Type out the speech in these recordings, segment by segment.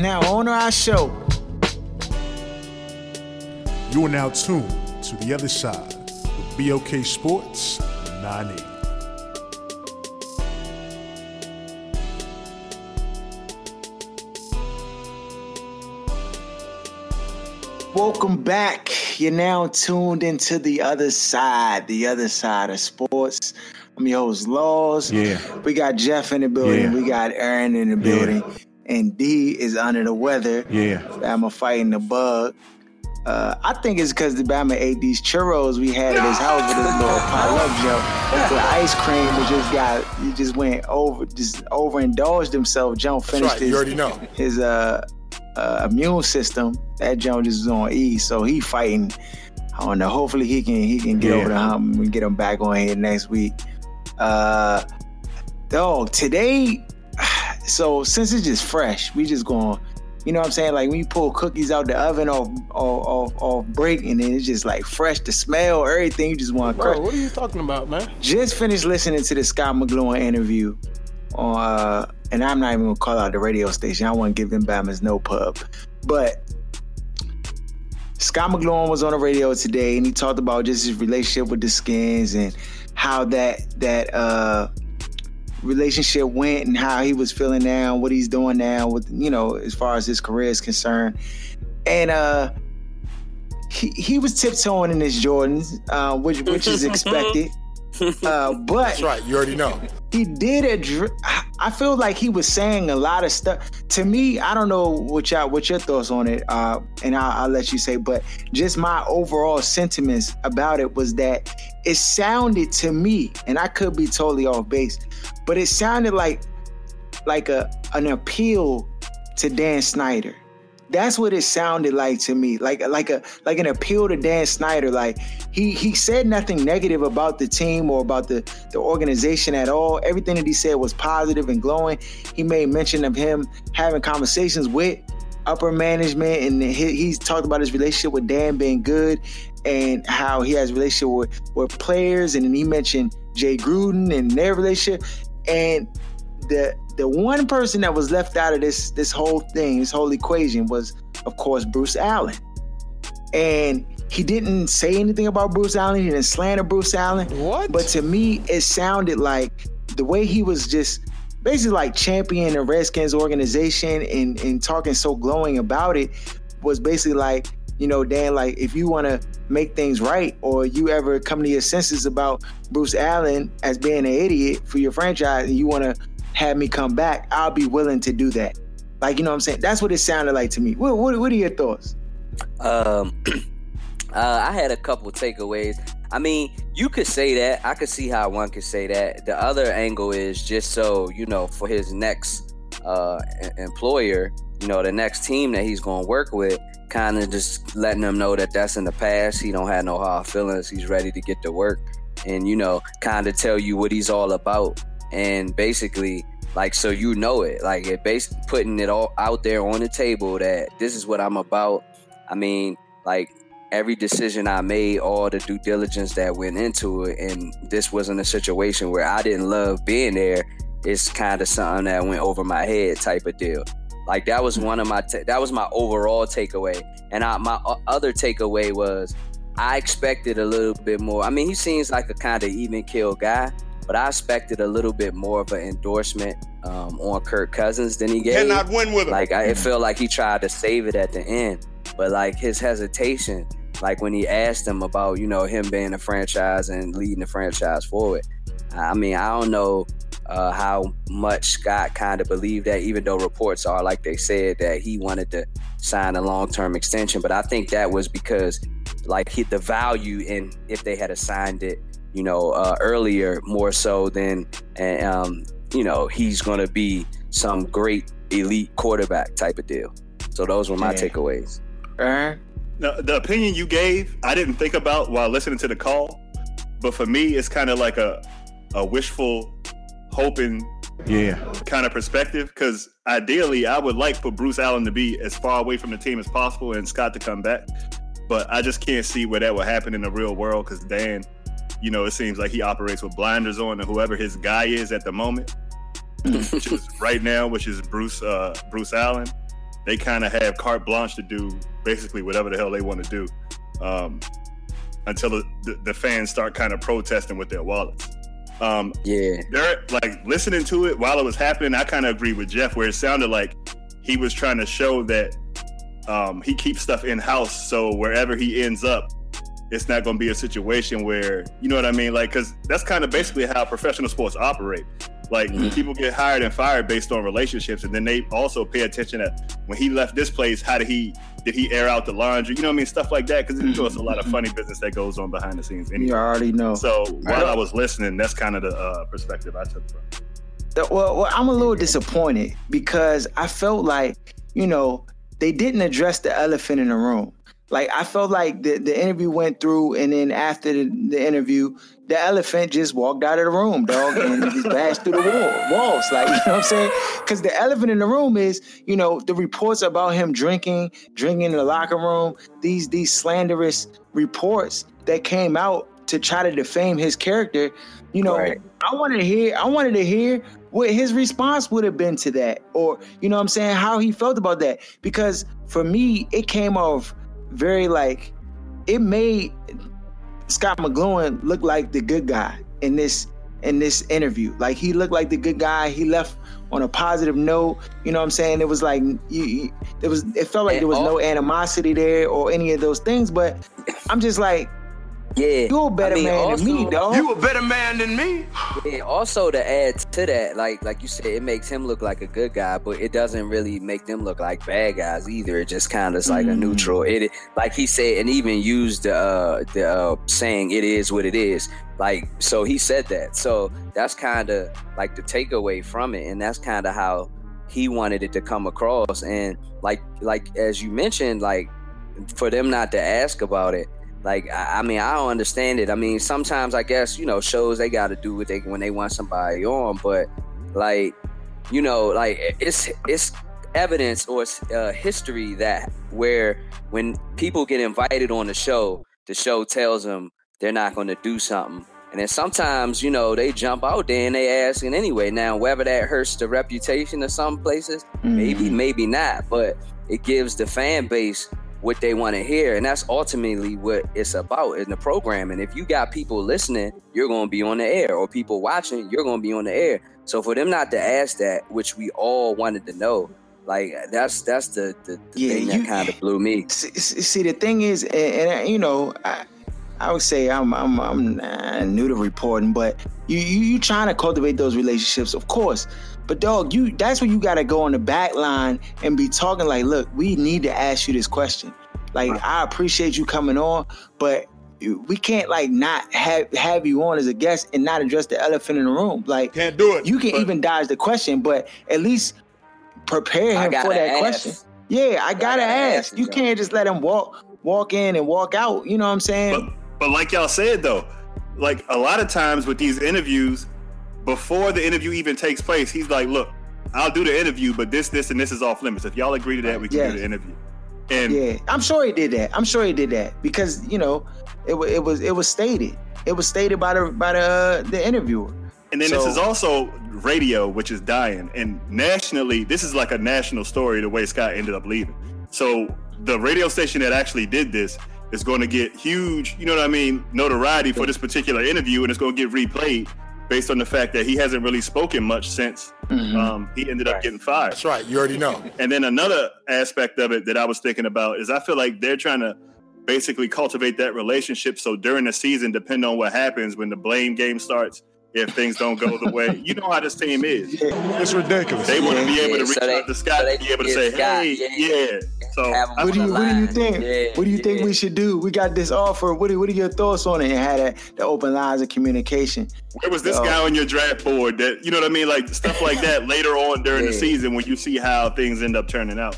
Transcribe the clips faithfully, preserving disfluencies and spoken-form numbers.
Now on our show. You are now tuned to The Other Side with B O K Sports nine eighty. Welcome back. You're now tuned into The Other Side, The Other Side of Sports. I'm your host, Laws. Yeah. We got Jeff in the building. Yeah. We got Aaron in the building. Yeah. And D is under the weather. Yeah. Bama fighting the bug. Uh, I think it's because the Bama ate these churros we had at his house with his little pile-up jump. The ice cream we just got, he just went over, just overindulged himself. Jump finished right. his, you already know. his uh, uh, immune system. That jump just was on E, so he fighting. I don't know. Hopefully he can he can get yeah. over the hump and get him back on here next week. Uh, dog, today. So since it's just fresh, we just going, you know what I'm saying? Like when you pull cookies out the oven off off, off, off break and then it's just like fresh, the smell, everything, you just want to crush. What are you talking about, man? Just finished listening to the Scott McGloin interview on, uh, and I'm not even going to call out the radio station. I want to give them Bama's no pub. But Scott McGloin was on the radio today and he talked about just his relationship with the Skins and how that, that, uh, relationship went and how he was feeling now, what he's doing now with, you know, as far as his career is concerned. And uh he he was tiptoeing in his Jordans, uh which which is expected. Uh but that's right, you already know. He did address, I feel like he was saying a lot of stuff. To me, I don't know what y'all what your thoughts on it, uh and I'll, I'll let you say, but just my overall sentiments about it was that it sounded to me, and I could be totally off base, but it sounded like like a an appeal to Dan Snyder. That's what it sounded like to me, like like a like an appeal to Dan Snyder. Like he he said nothing negative about the team or about the, the organization at all. Everything that he said was positive and glowing. He made mention of him having conversations with upper management, and he, he's talked about his relationship with Dan being good and how he has a relationship with, with players, and then he mentioned Jay Gruden and their relationship. And the the one person that was left out of this this whole thing, this whole equation, was, of course, Bruce Allen. And he didn't say anything about Bruce Allen. He didn't slander Bruce Allen. What? But to me, it sounded like the way he was just basically like championing the Redskins organization and, and talking so glowing about it was basically like, you know, Dan, like, if you want to make things right or you ever come to your senses about Bruce Allen as being an idiot for your franchise and you want to have me come back, I'll be willing to do that. Like, you know what I'm saying? That's what it sounded like to me. What what, what are your thoughts? Um, uh, I had a couple takeaways. I mean, you could say that. I could see how one could say that. The other angle is just so, you know, for his next uh, employer, you know, the next team that he's going to work with, kind of just letting them know that that's in the past. He don't have no hard feelings. He's ready to get to work and, you know, kind of tell you what he's all about. And basically, like, so you know it, like, it basically putting it all out there on the table that this is what I'm about. I mean, like, every decision I made, all the due diligence that went into it, and this wasn't a situation where I didn't love being there. It's kind of something that went over my head type of deal. Like, that was one of my ta- that was my overall takeaway. And I, my other takeaway was I expected a little bit more. I mean, he seems like a kind of even-keel guy, but I expected a little bit more of an endorsement um, on Kirk Cousins than he gave. Cannot win with him. Like, I, it felt like he tried to save it at the end, but like his hesitation, like when he asked him about, you know, him being a franchise and leading the franchise forward. I mean, I don't know uh, how much Scott kind of believed that, even though reports are, like they said, that he wanted to sign a long-term extension. But I think that was because, like, he, the value in if they had assigned it, you know, uh, earlier, more so than, um, you know, he's going to be some great elite quarterback type of deal. So those were my Damn. takeaways. Uh-huh. Now, the opinion you gave, I didn't think about while listening to the call, but for me, it's kind of like a, a wishful, hoping yeah. kind of perspective, because ideally, I would like for Bruce Allen to be as far away from the team as possible and Scott to come back. But I just can't see where that would happen in the real world, because Dan, you know, it seems like he operates with blinders on to whoever his guy is at the moment, which is right now, which is Bruce uh, Bruce Allen. They kind of have carte blanche to do basically whatever the hell they want to do um, until the, the fans start kind of protesting with their wallets. Um, yeah. They're, like, listening to it while it was happening, I kind of agree with Jeff, where it sounded like he was trying to show that um, he keeps stuff in-house, so wherever he ends up, it's not going to be a situation where, you know what I mean? Like, because that's kind of basically how professional sports operate. Like, mm-hmm. people get hired and fired based on relationships, and then they also pay attention to, when he left this place, how did he did he air out the laundry? You know what I mean? Stuff like that, because it's mm-hmm. a lot of funny business that goes on behind the scenes. Anyway. You already know. So while I, I was listening, that's kind of the uh, perspective I took from it. Well, well, I'm a little disappointed because I felt like, you know, they didn't address the elephant in the room. Like, I felt like the, the interview went through, and then after the, the interview, the elephant just walked out of the room, dog, and just bashed through the wall, walls. Like, you know what I'm saying? Because the elephant in the room is, you know, the reports about him drinking, drinking in the locker room, these these slanderous reports that came out to try to defame his character. You know, right. I wanted to hear, I wanted to hear what his response would have been to that, or, you know what I'm saying, how he felt about that. Because for me, it came off very, like, it made Scott McGloin look like the good guy in this in this interview. Like, he looked like the good guy. He left on a positive note. You know what I'm saying? It was like, you, it was. It felt like and there was all, no animosity there or any of those things. But I'm just like, yeah, you're a better I mean, man also, than me, dog. You a better man than me. Yeah. Also, to add to that, like like you said, it makes him look like a good guy, but it doesn't really make them look like bad guys either. It just kind of is like mm. a neutral. It like he said, and even used the uh, the uh, saying, "It is what it is." Like, so he said that. So that's kind of like the takeaway from it, and that's kind of how he wanted it to come across. And like like as you mentioned, like, for them not to ask about it. Like, I mean, I don't understand it. I mean, sometimes I guess, you know, shows, they got to do what they when they want somebody on. But, like, you know, like, it's it's evidence or it's, uh, history that where when people get invited on the show, the show tells them they're not going to do something. And then sometimes, you know, they jump out there and they ask it anyway. Now, whether that hurts the reputation of some places, mm-hmm. maybe, maybe not. But it gives the fan base what they want to hear, and that's ultimately what it's about in the program. And if you got people listening, you're going to be on the air, or people watching, you're going to be on the air. So for them not to ask that, which we all wanted to know, like, that's that's the, the, the yeah, thing that kind of blew me. See, see the thing is, and, and you know, I, I would say I'm I'm I'm nah, new to reporting, but you, you you trying to cultivate those relationships, of course. But, dog, you that's where you got to go on the back line and be talking like, look, we need to ask you this question. Like, I appreciate you coming on, but we can't, like, not have, have you on as a guest and not address the elephant in the room. Like, can't do it. You can but... even dodge the question, but at least prepare him for that ask. question. Yeah, I got to ask. ask. You bro. can't just let him walk walk in and walk out. You know what I'm saying? But, but like y'all said, though, like, a lot of times with these interviews, before the interview even takes place, he's like, look, I'll do the interview, but this, this, and this is off limits. If y'all agree to that, we can yes. do the interview. And yeah, I'm sure he did that. I'm sure he did that because, you know, it, it was it was stated. It was stated by the by the, uh, the interviewer. And then so, this is also radio, which is dying. And nationally, this is like a national story, the way Scott ended up leaving. So the radio station that actually did this is going to get huge, you know what I mean, notoriety for this particular interview, and it's going to get replayed, based on the fact that he hasn't really spoken much since mm-hmm. um, he ended up right. getting fired. That's right. You already know. And then another aspect of it that I was thinking about is I feel like they're trying to basically cultivate that relationship. So during the season, depending on what happens when the blame game starts, if things don't go the way, you know how this team is. Yeah. It's ridiculous. They yeah. want to be able to reach so they, out to Scott so and be able to say, Scott, hey, yeah. yeah. So what do you what do you think? Yeah, what do you yeah. think we should do? We got this offer. What are, what are your thoughts on it? And had a, the open lines of communication. Where was this so, guy on your draft board? That you know what I mean? Like stuff like that later on during yeah. the season when you see how things end up turning out.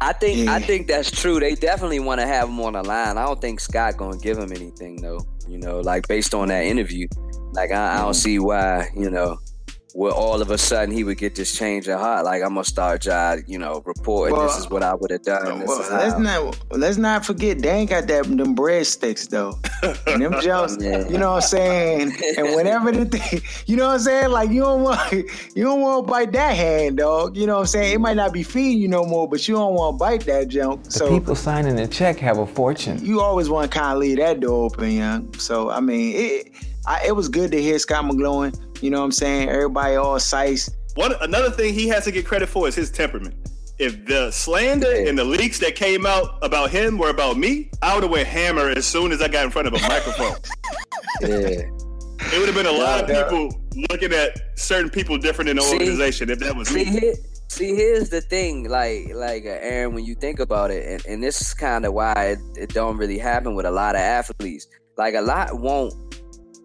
I think yeah. I think that's true. They definitely want to have him on the line. I don't think Scott gonna give him anything though. You know, like based on that interview, like I, I don't see why. You know, where all of a sudden he would get this change of heart. Like I'm gonna start, John, you know, reporting. Well, this is what I would have done. This well, is let's not let's not forget. They ain't got that them breadsticks though. And them jokes, yeah. you know what I'm saying. And whenever the thing, you know what I'm saying. Like you don't want you don't want to bite that hand, dog. You know what I'm saying. It might not be feeding you no more, but you don't want to bite that junk. So the people signing the check have a fortune. You always want to kind of leave that door open, young. So I mean, it I, it was good to hear Scott McGloin. You know what I'm saying? Everybody all size. One another thing he has to get credit for is his temperament. If the slander and the leaks that came out about him were about me, I would have went hammer as soon as I got in front of a microphone. Yeah. It would have been a lot yeah, of people yeah. looking at certain people different in the see, organization if that was see, me. Here, see, here's the thing, like, like uh, Aaron, when you think about it, and, and this is kind of why it, it don't really happen with a lot of athletes. Like a lot won't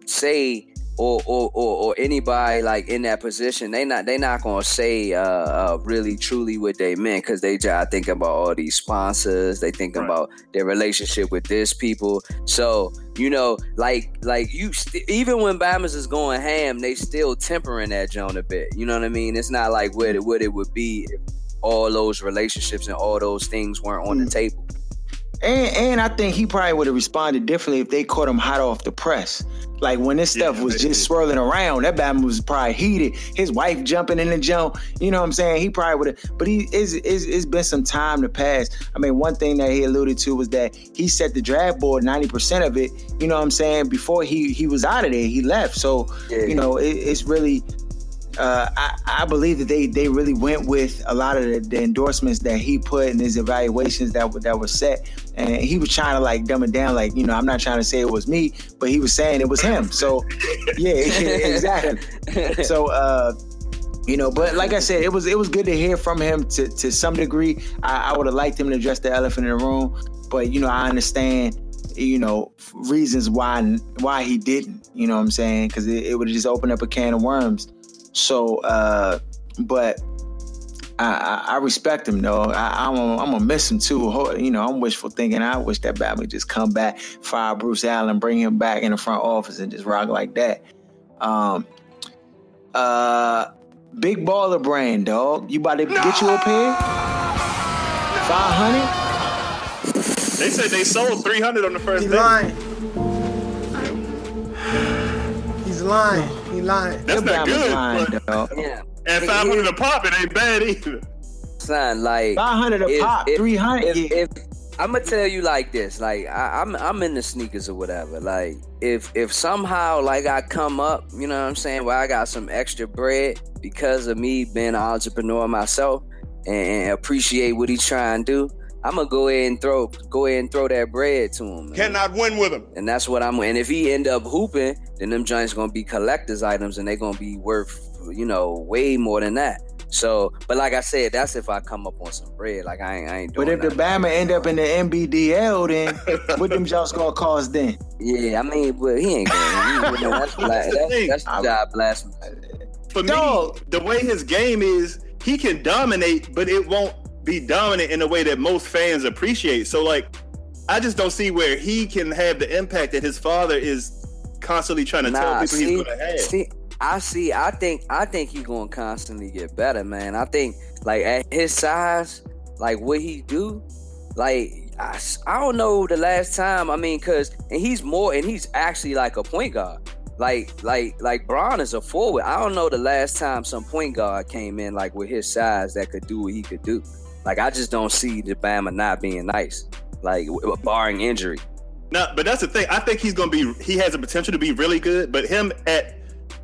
say. Or, or or or anybody like in that position, they not they not gonna say uh, uh, really truly what they meant because they just thinking about all these sponsors, they thinking right. about their relationship with this people. So you know, like like you st- even when Bama's is going ham, they still tempering that joint a bit. You know what I mean? It's not like what it what it would be if all those relationships and all those things weren't on mm. the table. And and I think he probably would have responded differently if they caught him hot off the press. Like when this stuff yeah, was just did. swirling around, that battle was probably heated. His wife jumping in the jump, you know what I'm saying? He probably would have, but he is it's, it's been some time to pass. I mean, one thing that he alluded to was that he set the draft board ninety percent of it, you know what I'm saying? Before he he was out of there, he left. So, yeah. you know, it, it's really, uh, I, I believe that they they really went with a lot of the, the endorsements that he put and his evaluations that were, that were set. And he was trying to like dumb it down, like, you know, I'm not trying to say it was me, but he was saying it was him. So, yeah, exactly. So, uh, you know, but like I said, it was it was good to hear from him to, to some degree. I, I would have liked him to address the elephant in the room, but, you know, I understand, you know, reasons why why he didn't, you know what I'm saying? Because it, it would have just opened up a can of worms. So, uh, but... I, I, I respect him though. I, I'm, I'm gonna miss him too. You know, I'm wishful thinking. I wish that Batman would just come back, fire Bruce Allen, bring him back in the front office, and just rock like that. Um, uh, big baller brand, dog. You about to no! get you a pair? Five hundred. They said they sold three hundred on the first He's day. Lying. He's lying. He lying. That's not good. Lying, but... dog. Yeah. And five hundred a pop, it ain't bad either. Son, like five hundred a pop, three hundred. If, if, if I'm gonna tell you like this, like I, I'm, I'm in the sneakers or whatever. Like if, if somehow like I come up, you know what I'm saying? Where I got some extra bread because of me being an entrepreneur myself and, and appreciate what he's trying to do. I'm gonna go ahead and throw, go ahead and throw that bread to him. Man. Cannot win with him, and that's what I'm. And if he end up hooping, then them joints gonna be collector's items, and they gonna be worth. You know, way more than that. So, but like I said, that's if I come up on some bread. Like I ain't, I ain't doing. But if the Bama end up in the N B D L, then what them jobs gonna cost then? Yeah, I mean, but he ain't gonna. He, that's that's, that's, that's the job blasphemy. For Dog. me, the way his game is, he can dominate, but it won't be dominant in a way that most fans appreciate. So, like, I just don't see where he can have the impact that his father is constantly trying to nah, tell people see, he's gonna have. See, I see. I think. I think he's gonna constantly get better, man. I think, like at his size, like what he do, like I, I don't know the last time. I mean, cause and he's more, and he's actually like a point guard. Like, like, like Bron is a forward. I don't know the last time some point guard came in like with his size that could do what he could do. Like, I just don't see the Bama not being nice, like barring injury. No, but that's the thing. I think he's gonna be. He has the potential to be really good, but him at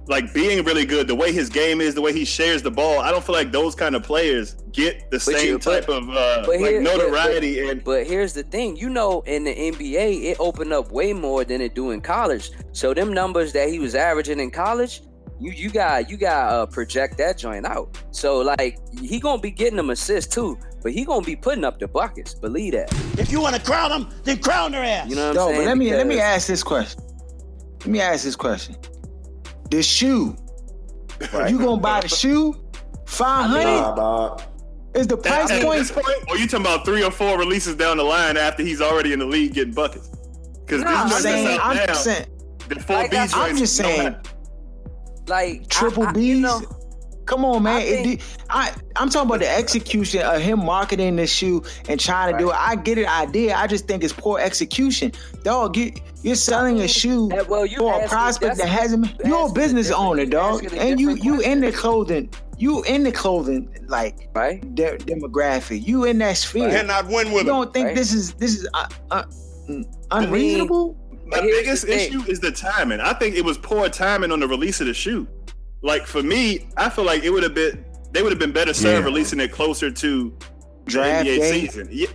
like being really good, the way his game is, the way he shares the ball, I don't feel like those kind of players get the but same you, but, type of uh, but here, like notoriety. But, but, and but here's the thing, you know, in the N B A, it opened up way more than it do in college. So them numbers that he was averaging in college, you you got you got uh, project that joint out. So like he gonna be getting them assists too, but he gonna be putting up the buckets. Believe that. If you want to crown them, then crown their ass. You know what Yo, I'm saying? But let me because, let me ask this question. Let me ask this question. The shoe. Right. You gonna buy the shoe? five hundred? Nah, Is the price at point? Or are you talking about three or four releases down the line after he's already in the league getting buckets? Because no, I'm saying, I'm now, just saying, the four like, B's I'm just saying, like triple I, I, B's. You know, come on, man! I think, it, I I'm talking about the execution of him marketing this shoe and trying to right. do it. I get an idea. I just think it's poor execution, dog. You, you're selling a shoe that, well, you for a prospect that hasn't. You're a business owner, dog, and you you question. in the clothing. You in the clothing like right? de- demographic. You in that sphere. Right. Cannot win with. You don't think right? this is this is uh, uh, unreasonable? I mean, my biggest issue is the timing. I think it was poor timing on the release of the shoe. Like for me, I feel like it would have been they would have been better served yeah. releasing it closer to draft N B A day. season yeah.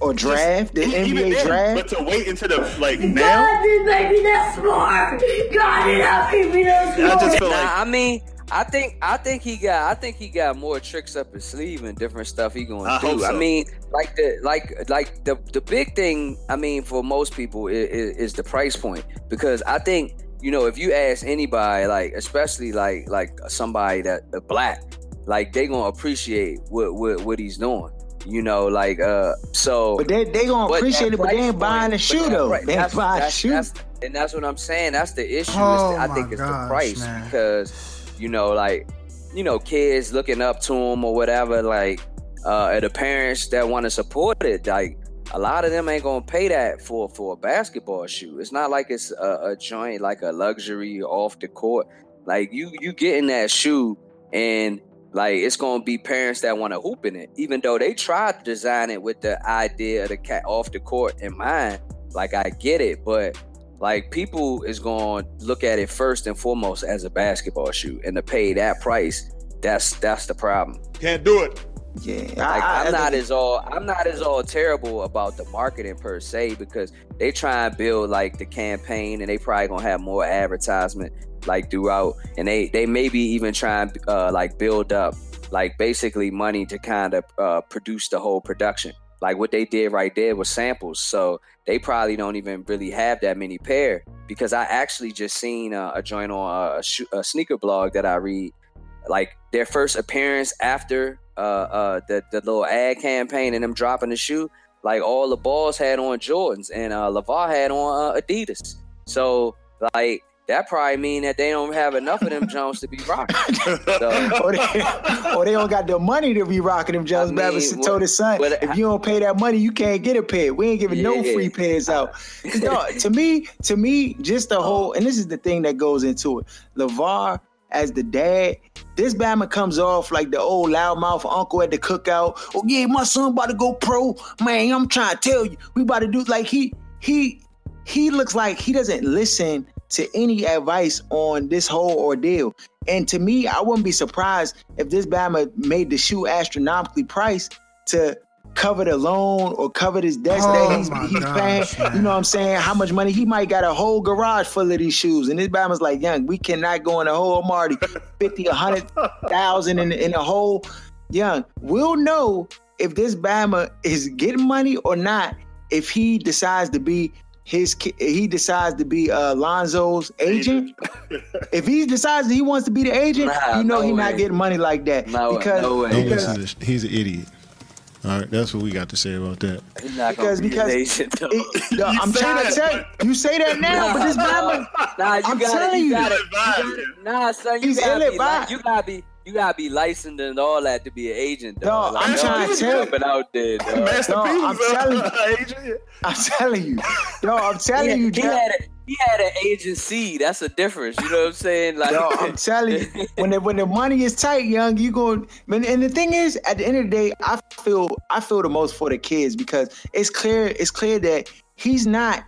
or draft Just, the N B A then, draft. But to wait into the like God now, God didn't make me that smart. God did not make me that smart. I just feel nah, like I mean, I think I think he got I think he got more tricks up his sleeve and different stuff he going to do. So. I mean, like the like like the the big thing. I mean, for most people is, is the price point, because I think. You know, if you ask anybody, like especially like like somebody that uh, black, like they gonna appreciate what, what what he's doing. You know, like uh, so. But they they gonna appreciate it, but they ain't buying the shoe though. They ain't buying the shoe, and that's what I'm saying. That's the issue. Oh, I think it's the price, man. Because you know, like you know, kids looking up to them or whatever. Like uh, the parents that want to support it, like. A lot of them ain't gonna pay that for, for a basketball shoe. It's not like it's a, a joint, like a luxury off the court. Like you, you getting that shoe, and like it's gonna be parents that want to hoop in it, even though they tried to design it with the idea of the cat off the court in mind. Like I get it, but like people is gonna look at it first and foremost as a basketball shoe, and to pay that price, that's that's the problem. Can't do it. Yeah, like, I, I, I'm not as all I'm not as all terrible about the marketing per se, because they try and build like the campaign, and they probably gonna have more advertisement like throughout, and they they maybe even try and uh, like build up like basically money to kind of uh, produce the whole production. Like what they did right there was samples, so they probably don't even really have that many pair. Because I actually just seen a, a joint on a, sh- a sneaker blog that I read, like their first appearance after. Uh, uh, the the little ad campaign and them dropping the shoe, like all the balls had on Jordans, and uh, LaVar had on uh, Adidas. So like that probably mean that they don't have enough of them Jones to be rocking, so. or, they, or they don't got the money to be rocking them Jones. I mean, but told his son, well, if you don't pay that money, you can't get a pair. We ain't giving yeah. no free pairs out. No, to me, to me, just the whole, and this is the thing that goes into it. LaVar. As the dad, this Batman comes off like the old loudmouth uncle at the cookout. Oh yeah, my son about to go pro, man. I'm trying to tell you, we about to do like he he he looks like he doesn't listen to any advice on this whole ordeal. And to me, I wouldn't be surprised if this Batman made the shoe astronomically priced to cover the loan or cover this desk oh that he's, he's gosh, paying. Man. You know what I'm saying? How much money? He might got a whole garage full of these shoes. And this Batman's like, young, we cannot go in a whole Marty, fifty, a hundred thousand in in a whole young. We'll know if this Bama is getting money or not if he decides to be his he decides to be uh, Lonzo's agent. If he decides that he wants to be the agent, nah, you know no he's not getting money like that. No, because no way. Because he's an idiot. All right, that's what we got to say about that. Because, be because agent, it, no, I'm trying that, to tell you, you say that now, nah, but this Bama, nah, I'm gotta, telling you, you, gotta, you gotta, nah, son, you gotta, be, like, you gotta be, you gotta be licensed and all that to be an agent. Though. No, like, I'm trying to tell you, out there, no, I'm telling you, I'm telling you, no, I'm telling he, you, he had, a, he had an agency. That's a difference. You know what I'm saying? Like, no, I'm telling you, when the, when the money is tight, young, you going. And the thing is, at the end of the day, I feel I feel the most for the kids, because it's clear it's clear that he's not.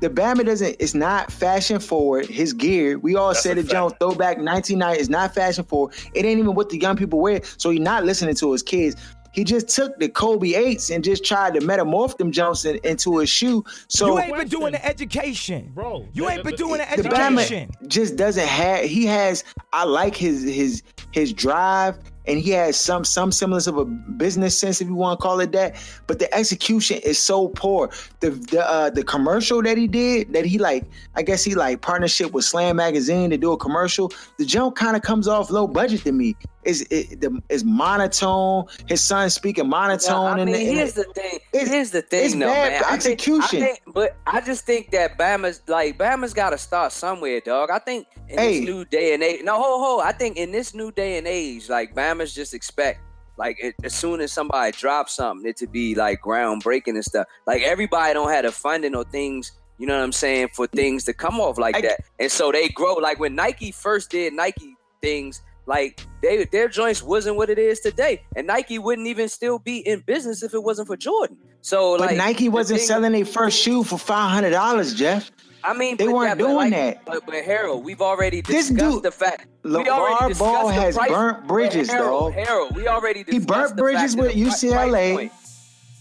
The Bama doesn't, it's not fashion forward. His gear, we all said it, Jones, throwback nineteen ninety is not fashion forward. It ain't even what the young people wear. So he's not listening to his kids. He just took the Kobe eights and just tried to metamorph them Johnson into a shoe. So you ain't been doing the education, bro. You ain't been doing the education. The Bama just doesn't have, he has, I like his his his drive and he has some some semblance of a business sense, if you want to call it that. But the execution is so poor. The the uh, the commercial that he did, that he like, I guess he like partnership with Slam Magazine to do a commercial. The jump kind of comes off low budget to me. Is it the is monotone? His son speaking monotone. Yeah, I mean, and here's the, the thing. Here's the thing. It's though, bad man. Execution. I think, I think, but I just think that Bama's like Bama's got to start somewhere, dog. I think in hey. this new day and age. No, ho ho. I think in this new day and age, like Bama's just expect like it, as soon as somebody drops something, it to be like groundbreaking and stuff. Like everybody don't have the funding or things. You know what I'm saying? For things to come off like I, that, and so they grow. Like when Nike first did Nike things. Like, they, their joints wasn't what it is today. And Nike wouldn't even still be in business if it wasn't for Jordan. So, but like, Nike wasn't the thing, selling their first shoe for five hundred dollars, Jeff. I mean, they weren't that, doing like, that. But, but Harold, we've already discussed this dude, the fact. LaVar Ball has price, burnt bridges, Harold, though. Harold, we already discussed He burnt the bridges fact with the U C L A.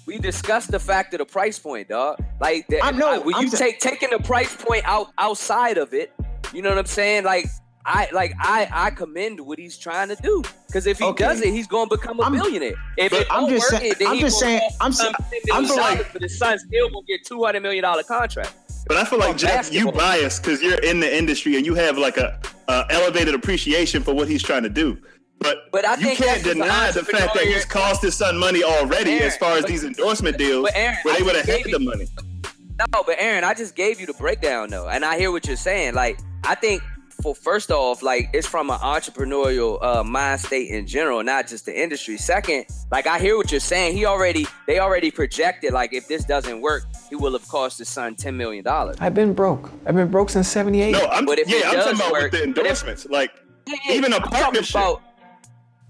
We discussed the fact of the price point, dog. Like, that, I know. When you I'm take t- taking the price point out outside of it, you know what I'm saying? Like, I like I, I commend what he's trying to do, because if he okay. does it, he's going to become a I'm, billionaire. If it I'm don't just work, saying, it, then I'm just saying, I'm saying, I'm like, but his son still will get two hundred million dollar contract. But I feel like Jeff, you biased because you're in the industry and you have like a, a elevated appreciation for what he's trying to do. But, but I you think can't deny the fact that he's cost his son money already, Aaron, as far as but, these endorsement deals, Aaron, where they would have had the money. No, but Aaron, I just gave you the breakdown though, and I hear what you're saying. Like I think. Well, first off, like it's from an entrepreneurial uh, mind state in general, not just the industry. Second, like I hear what you're saying. He already, they already projected like if this doesn't work, he will have cost his son ten million dollars. I've been broke. I've been broke since seventy-eight. No, I'm, but if yeah, I'm talking about work, with the endorsements, if, like yeah, even a I'm partnership. About,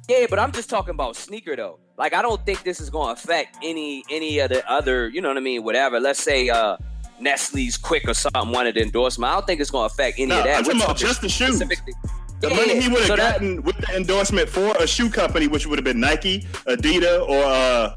yeah, but I'm just talking about sneaker though. Like I don't think this is going to affect any any of the other, you know what I mean? Whatever. Let's say. uh Nestle's Quick or something wanted to endorse him. I don't think it's going to affect any no, of that. I'm talking about just the shoes. The yeah, money he would have so gotten that, with the endorsement for a shoe company, which would have been Nike, Adidas, or uh,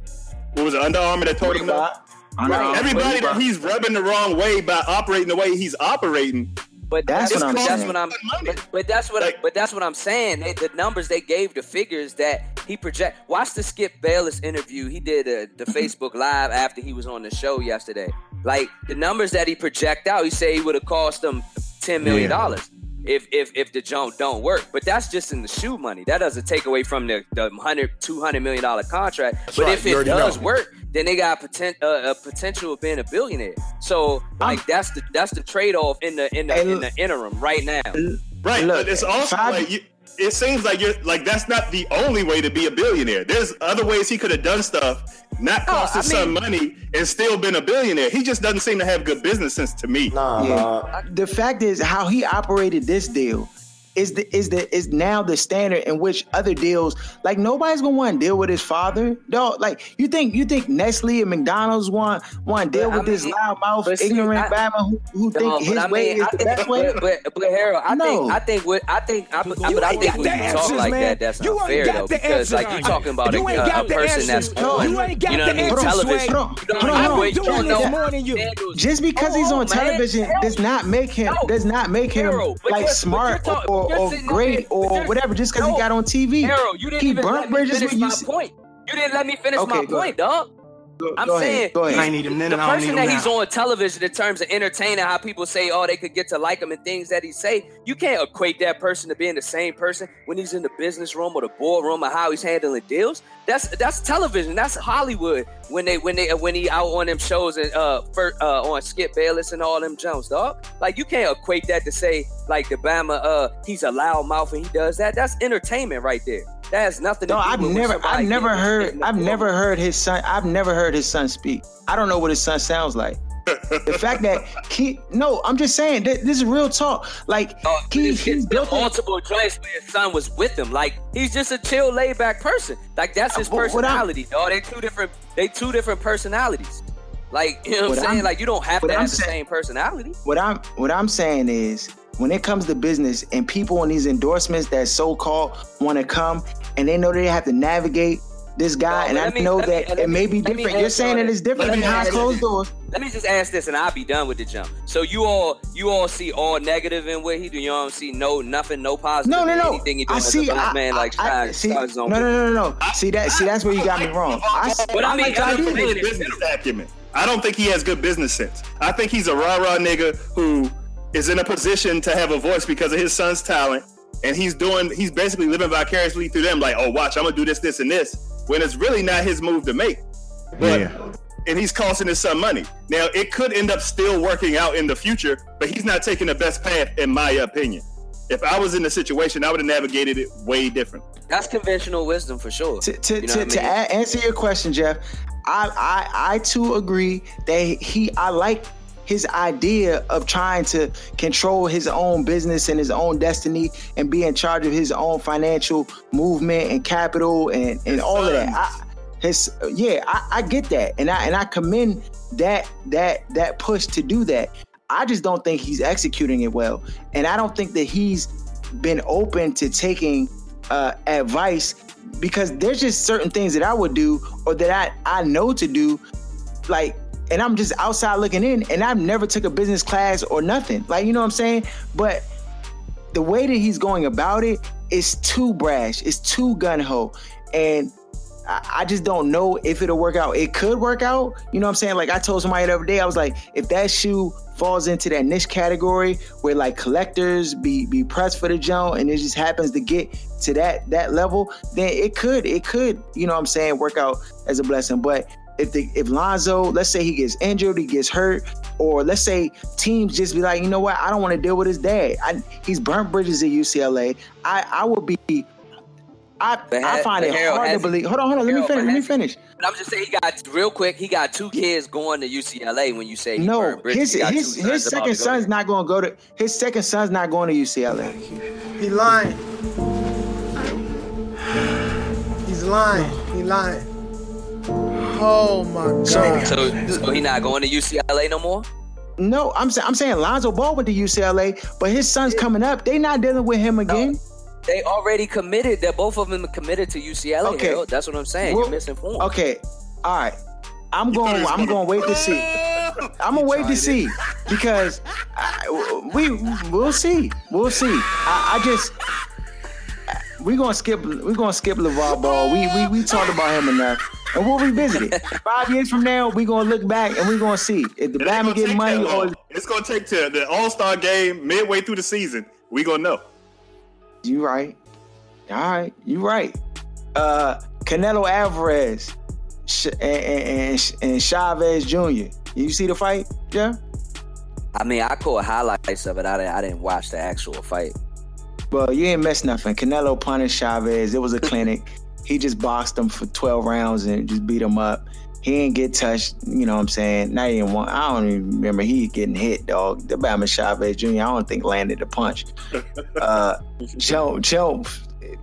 what was it, Under Armour that told him that? Right. Everybody that he's rubbing the wrong way by operating the way he's operating. But that's what I'm that's what I'm but, but that's what like, I, but that's what I'm saying. They, the numbers they gave, the figures that he project. Watch the Skip Bayless interview. He did a, the Facebook Live after he was on the show yesterday. Like the numbers that he project out, he said he would have cost them ten million dollars yeah. if if if the jump don't work. But that's just in the shoe money. That doesn't take away from the, the one hundred, two hundred million dollars contract. That's but right. if you it does know. work, then they got poten- uh, a potential of being a billionaire. So like I'm, that's the that's the trade off in the in the, in the interim right now. Right, look, but it's also I, like you, it seems like you're like that's not the only way to be a billionaire. There's other ways he could have done stuff, not cost no, his I mean, son money, and still been a billionaire. He just doesn't seem to have good business sense to me. Nah, yeah. nah. The fact is how he operated this deal. Is the is the is now the standard in which other deals, like nobody's gonna want to deal with his father. No, like you think you think Nestle and McDonald's want want to deal but with I this mean, loudmouth ignorant Bama who, who no, think his I way mean, is I the think, best way. But, but, but Harold, I no. think I think what I think I, but I think when you answers, talk like man. that, that's not fair though, because like you're talking about you a, a, a person answers. that's on you, ain't got you know the what I mean, television. Hold on, hold on. Just because he's on television does not make him does not make him like smart or. Or great, or whatever, just because no. he got on T V. Harold, you didn't he even burnt let me finish my see- point. You didn't let me finish okay, my point, dog. Go, I'm go saying, ahead, I need him then, the I person that he's now. on television in terms of entertaining, how people say, oh, they could get to like him and things that he say, you can't equate that person to being the same person when he's in the business room or the boardroom or how he's handling deals. That's that's television. That's Hollywood. When they when they when he out on them shows and uh, for, uh on Skip Bayless and all them Jones, dog. Like you can't equate that to say like the Bama, uh, he's a loud mouth and he does that. That's entertainment right there. That has nothing to no, do I've with never, I've never heard, I've never heard his son, I've never heard his son speak. I don't know what his son sounds like. The fact that he, no, I'm just saying, th- this is real talk. Like, uh, he, it's, he's built multiple joints where his son was with him. Like, he's just a chill, laid back person. Like, that's his personality, dog. They two different, they two different personalities. Like, you know what, what I'm saying? I'm, like, you don't have to I'm have saying, the same personality. What I'm, what I'm saying is, when it comes to business and people on these endorsements that so-called want to come and they know they have to navigate this guy, no, and I me, know that me, it may be different. You're saying it is different behind closed doors. Let me just ask this, and I'll be done with the jump. So you all, you all see all negative in what he do. You don't see no nothing, no positive. No, no, no. Anything he do I see, I, man, like I, I, see, no, no, no, no, no. I, see that? I, see that's where you got I, me wrong. I, but I, I mean, I don't think business acumen. I don't think he has good business sense. I think he's a rah-rah nigga who is in a position to have a voice because of his son's talent, and he's doing. He's basically living vicariously through them. Like, oh, watch, I'm gonna do this, this, and this. When it's really not his move to make. But, yeah. And he's costing his son money. Now, it could end up still working out in the future, but he's not taking the best path, in my opinion. If I was in the situation, I would have navigated it way different. That's conventional wisdom for sure. To, to, you know to, I mean? to a- answer your question, Jeff, I, I, I too agree that he, I like his idea of trying to control his own business and his own destiny and be in charge of his own financial movement and capital and, and all of that. I, his, yeah, I, I get that. And I and I commend that that that push to do that. I just don't think he's executing it well. And I don't think that he's been open to taking uh, advice, because there's just certain things that I would do or that I, I know to do, like, and I'm just outside looking in, and I've never took a business class or nothing. Like, you know what I'm saying? But the way that he's going about it is too brash. It's too gung-ho. And I just don't know if it'll work out. It could work out. You know what I'm saying? Like, I told somebody the other day, I was like, if that shoe falls into that niche category where, like, collectors be be pressed for the jump and it just happens to get to that that level, then it could, it could, you know what I'm saying, work out as a blessing. But if the if Lonzo, let's say he gets injured, he gets hurt, or let's say teams just be like, you know what, I don't want to deal with his dad. I, he's burnt bridges at U C L A. I, I would be... I, I find it hard to believe. Hold on, hold on. Let me finish. Let me finish. But I'm just saying, he got real quick. He got two kids going to U C L A. When you say no, his his his second son's not going to go to. His second son's not going to U C L A. He lying. He's lying. He lying. Oh my God. So, so, so he not going to U C L A no more. No, I'm saying I'm saying Lonzo Ball went to U C L A, but his son's coming up. They not dealing with him again. No. They already committed. That both of them are committed to U C L A. Okay, yo, that's what I'm saying. Well, you're misinformed. Okay, all right. I'm going. I'm going to wait to see. I'm gonna wait to see because I, we we'll see. We'll see. I, I just we gonna skip. We gonna skip LaVar Ball. We we we talked about him enough, and we'll revisit it. Five years from now, we gonna look back and we gonna see if the Bama get money or it's gonna take to the All Star game midway through the season. We gonna know. You right. All right. You right. Uh, Canelo Alvarez and, and, and Chavez Junior You see the fight, Jeff? I mean, I caught highlights of it. I didn't, I didn't watch the actual fight. Well, you ain't missed nothing. Canelo punished Chavez. It was a clinic. He just boxed him for twelve rounds and just beat him up. He didn't get touched. You know what I'm saying? Not even one. I don't even remember he getting hit, dog. The Bama Chavez Junior I don't think landed the punch. Uh, Joe, Joe,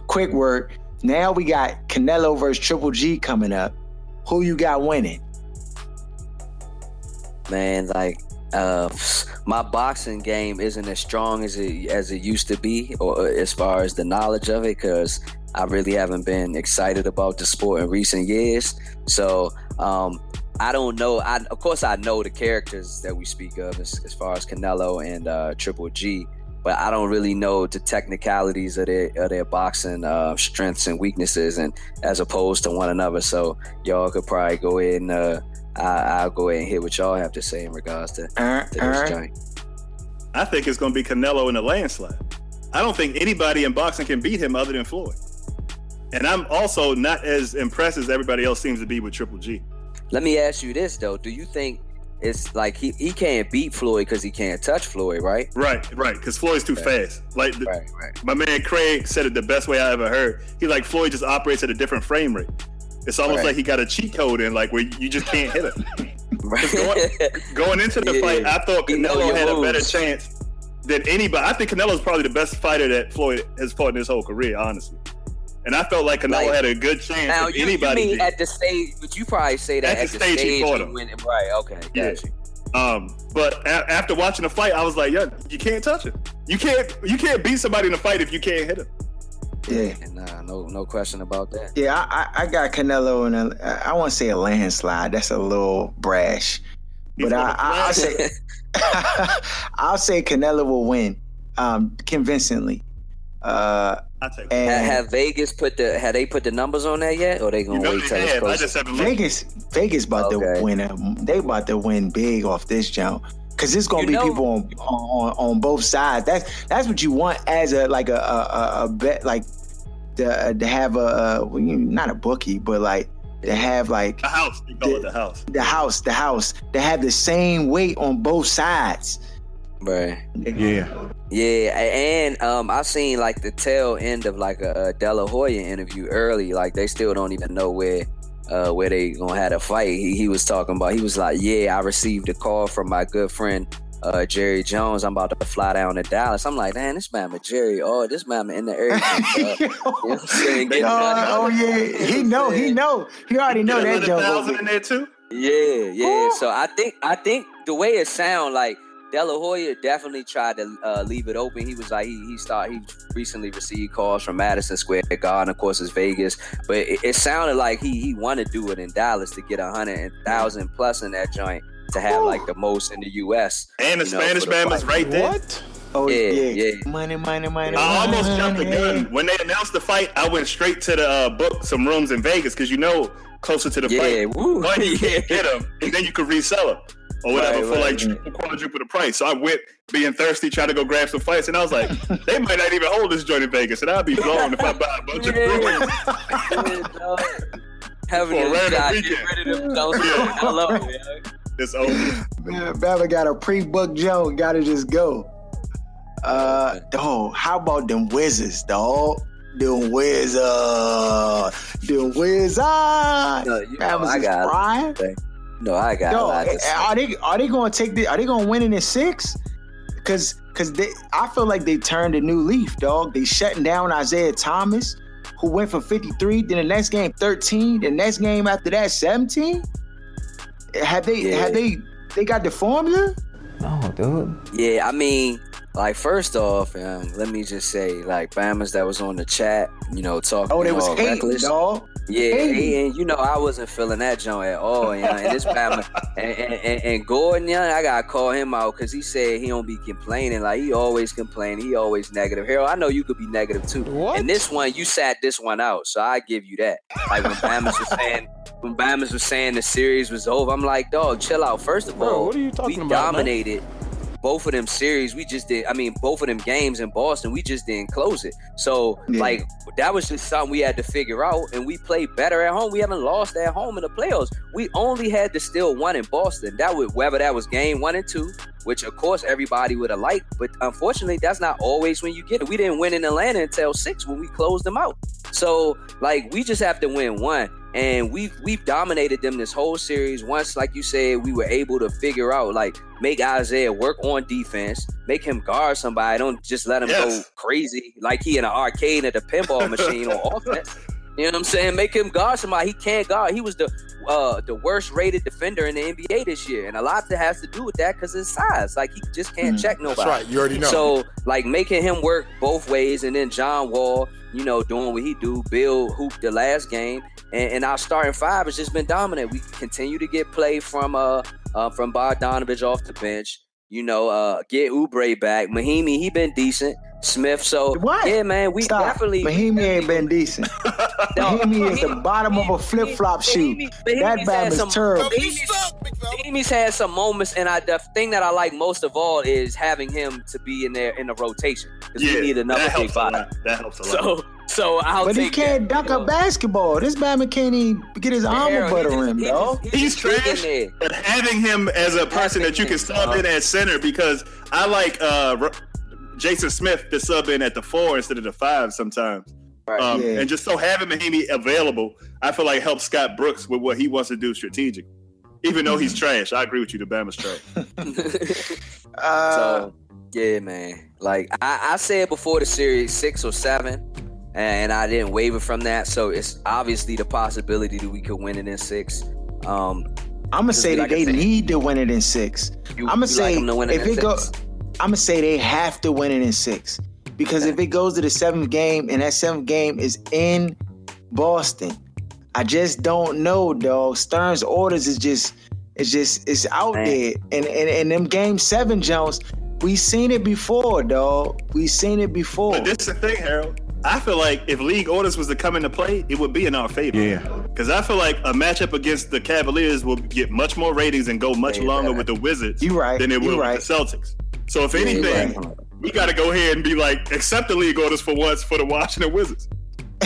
quick word. Now we got Canelo versus Triple G coming up. Who you got winning? Man, like uh, my boxing game isn't as strong as it as it used to be, or as far as the knowledge of it, because I really haven't been excited about the sport in recent years. So. Um, I don't know. I, of course, I know the characters that we speak of as, as far as Canelo and uh, Triple G, but I don't really know the technicalities of their, of their boxing uh, strengths and weaknesses, and as opposed to one another. So y'all could probably go ahead and uh, I, I'll go ahead and hear what y'all have to say in regards to, uh, to uh, this joint. I think it's going to be Canelo in a landslide. I don't think anybody in boxing can beat him other than Floyd. And I'm also not as impressed as everybody else seems to be with Triple G. Let me ask you this, though. Do you think it's like he, he can't beat Floyd because he can't touch Floyd, right? Right, right, because Floyd's too right. fast. Like the, right, right. My man Craig said it the best way I ever heard. He like, Floyd just operates at a different frame rate. It's almost right. like he got a cheat code in, like, where you just can't hit him. Right. Going, going into the yeah. fight, I thought Canelo had moves. a better chance than anybody. I think Canelo's probably the best fighter that Floyd has fought in his whole career, honestly. And I felt like Canelo like, had a good chance. Now if you, anybody you mean did. at the stage, but you probably say that at, at the, the stage, stage he fought him. Win, right? Okay, got yeah. you. Um, but a- after watching the fight, I was like, "Yeah, you can't touch him. You can't. You can't beat somebody in a fight if you can't hit him." Yeah. And uh, no no question about that. Yeah, I, I got Canelo in a, I won't say a landslide. That's a little brash. But I, I'll say I'll say Canelo will win um, convincingly. Uh, I take and have Vegas put the have they put the numbers on that yet, or they gonna you know wait till it's close? I just haven't looked. Vegas Vegas about okay. to win. A, they about to win big off this jump because it's gonna you be know. people on, on on both sides. That's that's what you want as a like a a, a bet like to, uh, to have a uh, not a bookie, but like to have like a house. They call the, it the house. The house. The house. They have the same weight on both sides. Right. Yeah. Yeah, and um, I seen like the tail end of like a, a De La Hoya interview early. Like they still don't even know where, uh, where they gonna have a fight. He, he was talking about. He was like, "Yeah, I received a call from my good friend uh, Jerry Jones. I'm about to fly down to Dallas." I'm like, "Man, this man with Jerry. Oh, this man in the area." You know uh, oh yeah, he know. He know. He already know that joke. Thousand in there too. Yeah, yeah. Ooh. So I think I think the way it sound like. De La Hoya definitely tried to uh, leave it open. He was like, he he started, he recently received calls from Madison Square Garden. Of course, it's Vegas, but it, it sounded like he he wanted to do it in Dallas to get a hundred and thousand plus in that joint to have Ooh. like the most in the U S. And the know, Spanish man was right there. What? Oh yeah, yeah. yeah. Money, money, money. I almost money. jumped the gun when they announced the fight. I went straight to the uh, book some rooms in Vegas because you know closer to the yeah, fight, woo. One, you yeah. can't get them, and then you could resell them. Or whatever right, for right, like triple, quadruple the price. So I went being thirsty, trying to go grab some fights, and I was like, they might not even hold this joint in Vegas, and I'll be blown if I buy a bunch of brewers. Having a random weekend. Get rid of them. Yeah. I love it, man. It's over. Man, Baba got a pre-book joint, gotta just go. Uh, dog, how about them Wizards, dog? Them Wizards. Them Wizards. No, you know, I got it. No, I got. No, are they are they going to take the? Are they going to win in the six? Because because they, I feel like they turned a new leaf, dog. They shutting down Isaiah Thomas, who went for fifty-three. Then the next game thirteen. The next game after that seventeen. Have they yeah. have they they got the formula? No, dude. Yeah, I mean, like first off, um, let me just say, like Bama's that was on the chat, you know, talking. Oh, they was hating, reckless. Dog. Yeah, hey. And you know I wasn't feeling that joint at all, you know, and this Bama and, and, and Gordon, you know, I gotta call him out because he said he don't be complaining. Like he always complaining, he always negative. Harold, I know you could be negative too. What? And this one, you sat this one out, so I give you that. Like when Bama's was saying, when Bama's was saying the series was over, I'm like, dog, chill out. First of all, bro, what are you talking we about, dominated. Man? Both of them series, we just did. I mean, both of them games in Boston, we just didn't close it. So, yeah. like, that was just something we had to figure out. And we played better at home. We haven't lost at home in the playoffs. We only had to steal one in Boston. That would, whether that was game one and two, which of course everybody would have liked, but unfortunately, that's not always when you get it. We didn't win in Atlanta until six when we closed them out. So, like, we just have to win one. And we've we've dominated them this whole series. Once, like you said, we were able to figure out, like, make Isaiah work on defense, make him guard somebody, don't just let him yes. go crazy like he in an arcade at the pinball machine on offense. You know what I'm saying? Make him guard somebody. He can't guard. He was the uh, the worst rated defender in the N B A this year. And a lot of it has to do with that because his size. Like, he just can't mm, check nobody. That's right. You already know. So, like, making him work both ways. And then John Wall, you know, doing what he do. Bill hooped the last game. And, and our starting five has just been dominant. We continue to get play from uh, uh from Bogdanović off the bench. You know, uh, get Oubre back. Mahinmi, he been decent. Smith, so what? yeah, man, we Stop. definitely. Mahinmi ain't been decent. No, Mahinmi is the bottom Mahinmi, of a flip flop shoe. That bad is terrible. Mahimi's had some moments, and I, the thing that I like most of all is having him to be in there in the rotation because yeah, we need another big body. That helps a lot. So, So I'll but he can't that, dunk a basketball. This Batman can't even get his arm butter in, though. He he's trash. But having him as a person that you can sub in at center, because I like uh, Jason Smith to sub in at the four instead of the five sometimes. Right, um, yeah. And just so having Mahinmi available, I feel like helps Scott Brooks with what he wants to do strategically. Even though he's trash, I agree with you. The Bama's trash. uh, so, yeah, man. Like I, I said before the series, six or seven. And I didn't waver from that, so it's obviously the possibility that we could win it in six. Um, I'm gonna say like that they need to win it in six. You, I'm gonna say like if it six? go, I'm gonna say they have to win it in six Because if it goes to the seventh game and that seventh game is in Boston, I just don't know, dog. Stern's orders is just, it's just, it's out Man. there. And, and and them game seven Jones, we seen it before, dog. We seen it before. But this is the thing, Harold. I feel like if league orders was to come into play, it would be in our favor. Yeah. Because I feel like a matchup against the Cavaliers will get much more ratings and go much yeah, longer right. with the Wizards you right. than it will right. with the Celtics. So if yeah, anything, right. we got to go ahead and be like, accept the league orders for once for the Washington Wizards.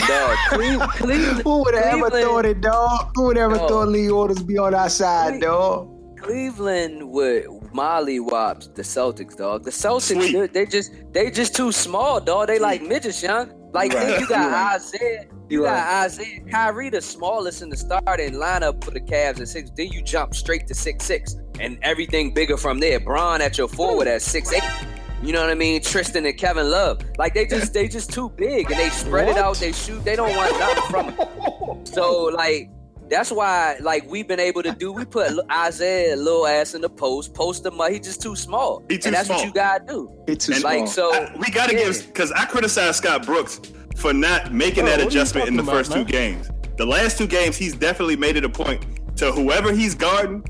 Dog, Cleveland, Cleveland, who would have ever thought it, dog? Who would ever dog. thought league orders be on our side, Cleveland, dog? Cleveland would mollywop the Celtics, dog. The Celtics, they, they just they just too small, dog. They Sweet. like midgets, young. Like right. see, you got right. Isaiah, you right. got Isaiah, Kyrie, the smallest in the starting lineup for the Cavs at six. Then you jump straight to six six, and everything bigger from there. Bron at your forward at six eight. You know what I mean? Tristan and Kevin Love, like they just they just too big, and they spread what? it out. They shoot. They don't want nothing from it. So like that's why like we've been able to do. We put Isaiah little ass in the post, post him up. He's just too small. He too and that's small. what you gotta do. He too and, small. Like so, I, we gotta yeah. give because I criticized Scott Brooks for not making Bro, that adjustment in the about, first man? two games. The last two games, he's definitely made it a point to whoever he's guarding,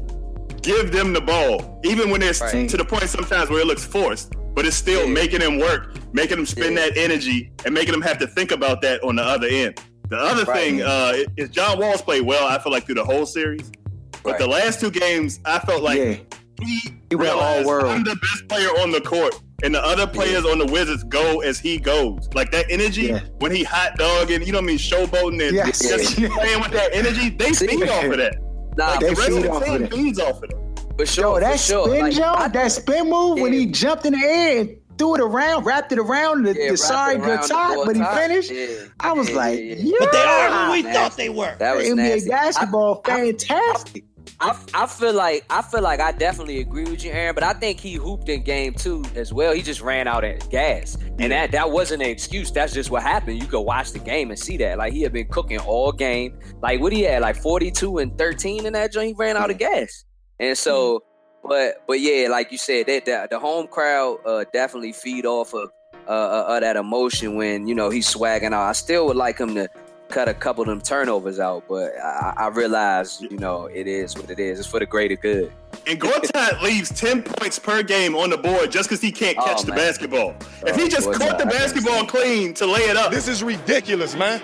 give them the ball, even when it's right. to the point sometimes where it looks forced. But it's still yeah. making them work, making them spend yeah. that energy, and making them have to think about that on the other end. The other right. thing uh, is John Wall's played well, I feel like, through the whole series. But right. the last two games, I felt like yeah. he, he realized all world. I'm the best player on the court, and the other players yeah. on the Wizards go as he goes. Like, that energy, yeah. when he hot dogging, you know what I mean, showboating and yes. just yeah. playing with that energy, they feed off of that. Nah, like, the rest of the team feeds off of that. For sure, yo, that for sure. spin, like, Joe, I, that spin move yeah. when he jumped in the air and threw it around, wrapped it around the, yeah, the sorry good time, but he finished. Yeah. I was yeah, like, yeah, yeah. But they are who we nasty. thought they were. That was N B A nasty. basketball, I, fantastic. I, I, I feel like I feel like I definitely agree with you, Aaron. But I think he hooped in game two as well. He just ran out at gas, and that that wasn't an excuse. That's just what happened. You could watch the game and see that. Like he had been cooking all game. Like what he had, like forty-two and thirteen in that joint. He ran out of gas. And so, but but yeah, like you said, that the, the home crowd uh, definitely feed off of uh, uh, uh, that emotion when, you know, he's swagging out. I still would like him to cut a couple of them turnovers out, but I, I realize, you know, it is what it is. It's for the greater good. And Gortat leaves ten points per game on the board just because he can't catch oh, the man. basketball. If oh, he just Gortat, caught the basketball clean to lay it up. This is ridiculous, man.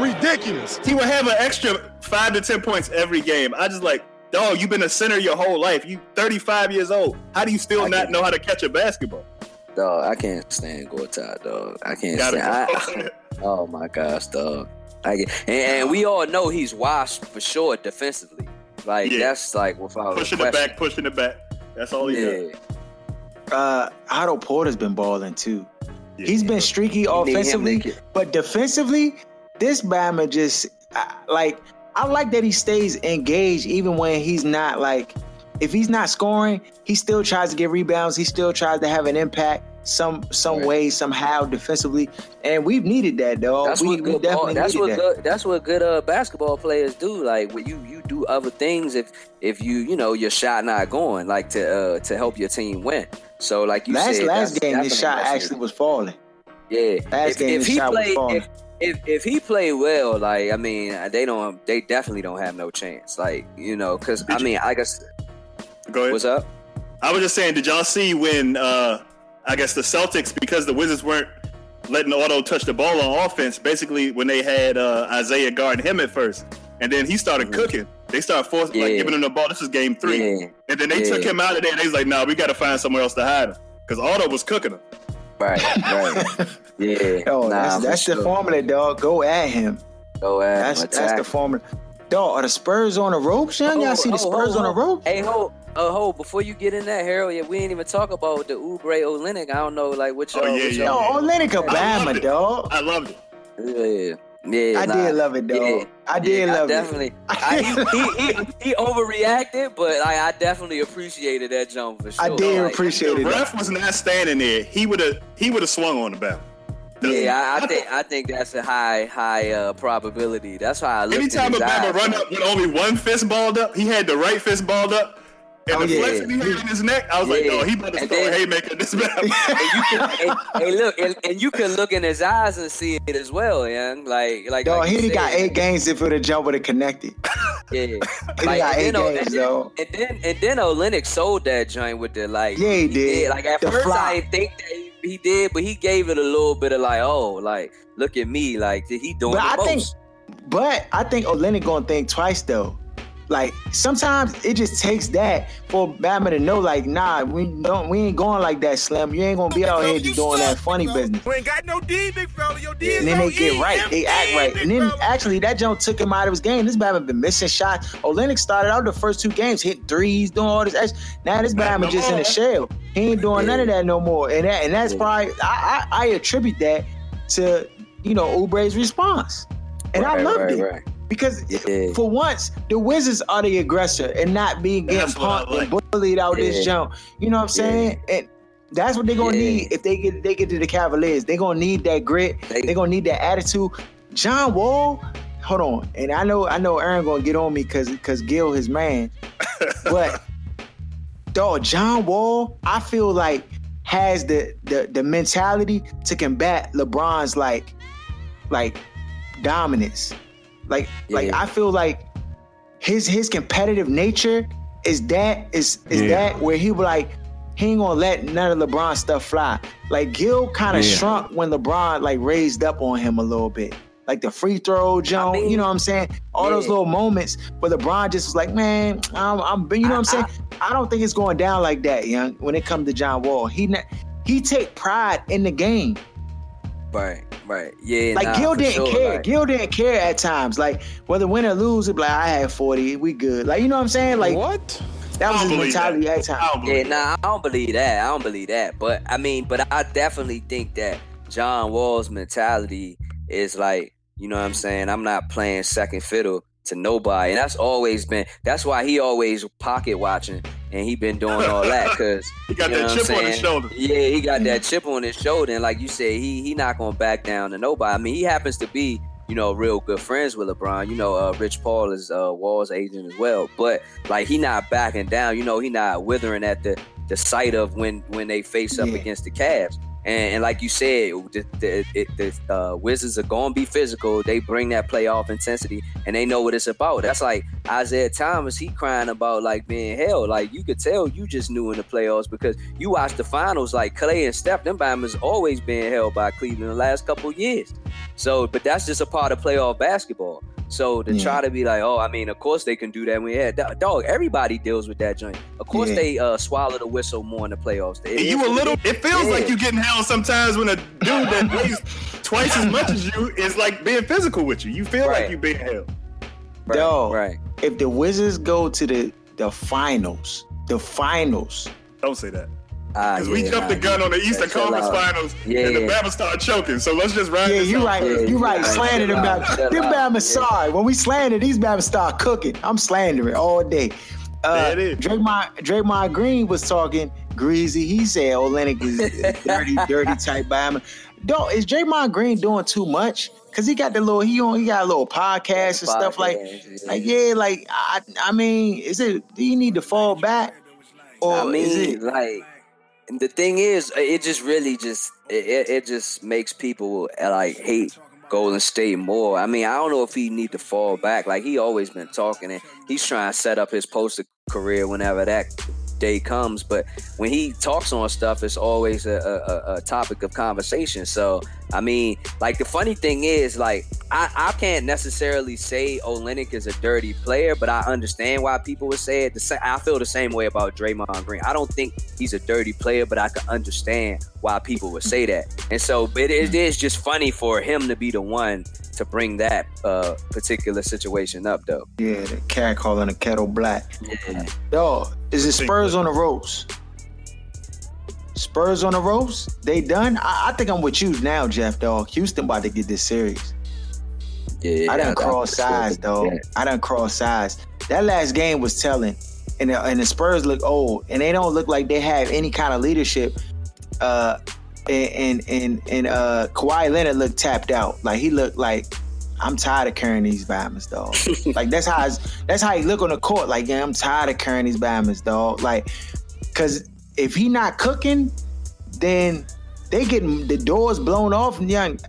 Ridiculous. He would have an extra five to ten points every game. I just like... Dog, you've been a center your whole life. You thirty-five years old. How do you still I not know how to catch a basketball? Dog, I can't stand Gortat, dog. I can't stand I, I, Oh, my gosh, dog. I get, and, and we all know he's washed for sure defensively. Like, yeah. that's like without Pushing it back, pushing it back. That's all he yeah. does. Uh, Otto Porter's been balling, too. Yeah. He's been streaky you offensively, but defensively, this Bama just, like... I like that he stays engaged even when he's not like, if he's not scoring, he still tries to get rebounds. He still tries to have an impact some some right. way, somehow, defensively. And we've needed that, dog. That's we, what good, ball, that's what that. good, that's what good uh, basketball players do. Like, you you do other things if if you you know your shot not going, like to uh, to help your team win. So like you last, said, last game his shot actually was falling. Yeah, last if, game if his shot played, was falling. If, If if he played well, like I mean, they don't, they definitely don't have no chance. Like you know, because I mean, I guess. Go ahead. What's up? I was just saying, did y'all see when uh, I guess the Celtics, because the Wizards weren't letting Otto touch the ball on offense, basically when they had uh, Isaiah guarding him at first, and then he started mm-hmm. cooking. They started forcing, yeah. like giving him the ball. This is game three, yeah. and then they yeah. took him out of there. And they was like, "Nah, we got to find somewhere else to hide him," because Otto was cooking him. Right, right. Yeah. Yo, nah, that's that's sure. the formula, dog. Go at him. Go at that's, him. That's the formula. Dog, are the Spurs on the ropes, young? Y'all oh, see oh, the Spurs ho, on the ropes? Hey, ho, uh, ho, before you get in that, Harold, yeah, we ain't even talk about the Oubre Olynyk. I don't know, like, what y'all... Oh, yeah, yeah. Yo, Olynyk Obama, dog. I loved it. Yeah, yeah. I nah, did love it, dog. Yeah, I did yeah, love I definitely, it. Definitely. He, he, he overreacted, but like, I definitely appreciated that jump for sure. I did like, appreciate it. The ref was not standing there. He would have he would have swung on the bounce. Yeah, I, I think I think that's a high high uh, probability. That's how I look at it. Anytime Obama run up with only one fist balled up, he had the right fist balled up. And oh, the yeah. flex he had in his neck, I was yeah. like, no, he about to throw a haymaker in this battle. And, and look, and, and you can look in his eyes and see it as well, yeah. Like, like, dog, like he got eight games if it would jump with it connected. Yeah, like, got eight know, games, and, then, and then and then Olynyk sold that joint with the like. Yeah, he, he did. did. Like at the first, fly. I didn't think that he, he did, but he gave it a little bit of like, oh, like look at me, like he doing but the I most. Think, but I think Olynyk gonna think twice though. Like sometimes it just takes that for Batman to know, like, nah, we don't, we ain't going like that, Slim. You ain't gonna be out here just doing that funny business. We ain't got no D, big fella. Your D. And then they get right, they act right, and then actually that jump took him out of his game. This Batman been missing shots. Olynyk started out the first two games, hit threes, doing all this. Now this Batman just in a shell. He ain't doing none of that no more. And that, and that's probably I, I, I attribute that to you know Oubre's response, and right, I loved right, it. Right. Because yeah. for once, the Wizards are the aggressor and not being getting punked like. and bullied out yeah. this jump. You know what I'm saying? Yeah. And that's what they're gonna yeah. need if they get they get to the Cavaliers. They're gonna need that grit. They, they're gonna need that attitude. John Wall, hold on. And I know I know Aaron gonna get on me because because Gil his man. But dog, John Wall, I feel like has the the the mentality to combat LeBron's like like dominance. Like, yeah. like I feel like his his competitive nature is that is is yeah. that where he like he ain't gonna let none of LeBron stuff fly. Like Gil kind of yeah. shrunk when LeBron like raised up on him a little bit, like the free throw jump. I mean, you know what I'm saying? All yeah. those little moments where LeBron just was like, man, I'm, I'm you know what I'm saying? I, I, I don't think it's going down like that, young. When it comes to John Wall, he not, he take pride in the game. Right, right, yeah. Like nah, Gil didn't sure, care. Like, Gil didn't care at times. Like whether win or lose, it'd be like I had forty, we good. Like you know what I'm saying? Like what? That was his mentality at times. Yeah, nah, I don't believe that. I don't believe that. But I mean, but I definitely think that John Wall's mentality is like, you know what I'm saying? I'm not playing second fiddle to nobody, and that's always been. That's why he always pocket watching. And he been doing all that because he got you know that chip on his shoulder. Yeah, he got that chip on his shoulder, and like you said, he he not gonna back down to nobody. I mean, he happens to be you know real good friends with LeBron. You know, uh, Rich Paul is uh, Wall's agent as well, but like he not backing down. You know, he not withering at the, the sight of when when they face up yeah. against the Cavs. And, and like you said, the, the, the uh, Wizards are going to be physical. They bring that playoff intensity, and they know what it's about. That's like Isaiah Thomas. He crying about like being held. Like you could tell you just knew in the playoffs because you watched the finals. Like Clay and Steph, them Bama's always been held by Cleveland the last couple of years. So, but that's just a part of playoff basketball. So to yeah. try to be like, oh, I mean, of course they can do that. We had dog. Everybody deals with that joint. Of course yeah. they uh, swallow the whistle more in the playoffs. It, you a little. It feels yeah. like you getting held sometimes when a dude that weighs twice as much as you is like being physical with you. You feel right. like you being held. Right. Dog, right. If the Wizards go to the the finals, the finals. Don't say that. Because ah, we yeah, jumped nah, the gun yeah. on the Eastern that's Conference Finals, yeah, and the Bama started choking. So let's just ride yeah, this Yeah, you right. Yeah, you right. Slandering them Bama. Them Bama sorry. When we slander, these Bama start cooking. I'm slandering all day. Uh, there it is. Draymond, Draymond Green was talking greasy. He said Olynyk is dirty, dirty type Bama. Don't, is Draymond Green doing too much? Because he got the little, he on, he got a little podcast and podcast, stuff like, yeah. like yeah, like I, I mean, is it? Do you need to fall back, or I mean, is it like? And the thing is, it just really just it, it just makes people like hate Golden State more. I mean, I don't know if he need to fall back. Like he always been talking, and he's trying to set up his poster career whenever that day comes. But when he talks on stuff, it's always a, a, a topic of conversation. So I mean, like the funny thing is, like I, I can't necessarily say Olynyk is a dirty player, but I understand why people would say it. The same, I feel the same way about Draymond Green. I don't think he's a dirty player, but I can understand why people would say that. And so it, it is just funny for him to be the one to bring that uh, particular situation up, though. Yeah, the cat calling the kettle black. Yeah. Yo, is it Spurs on the ropes? Spurs on the ropes? They done? I, I think I'm with you now, Jeff, dog. Houston about to get this series. Yeah, I done cross sides, dog. Yeah. I done cross sides. That last game was telling. And the, and the Spurs look old, and they don't look like they have any kind of leadership. Uh, and and and, and uh, Kawhi Leonard looked tapped out. Like he looked like I'm tired of carrying these diamonds, dog. Like, that's how that's how he look on the court. Like, yeah, I'm tired of carrying these diamonds, dog. Like, because if he not cooking, then they getting the doors blown off. And young,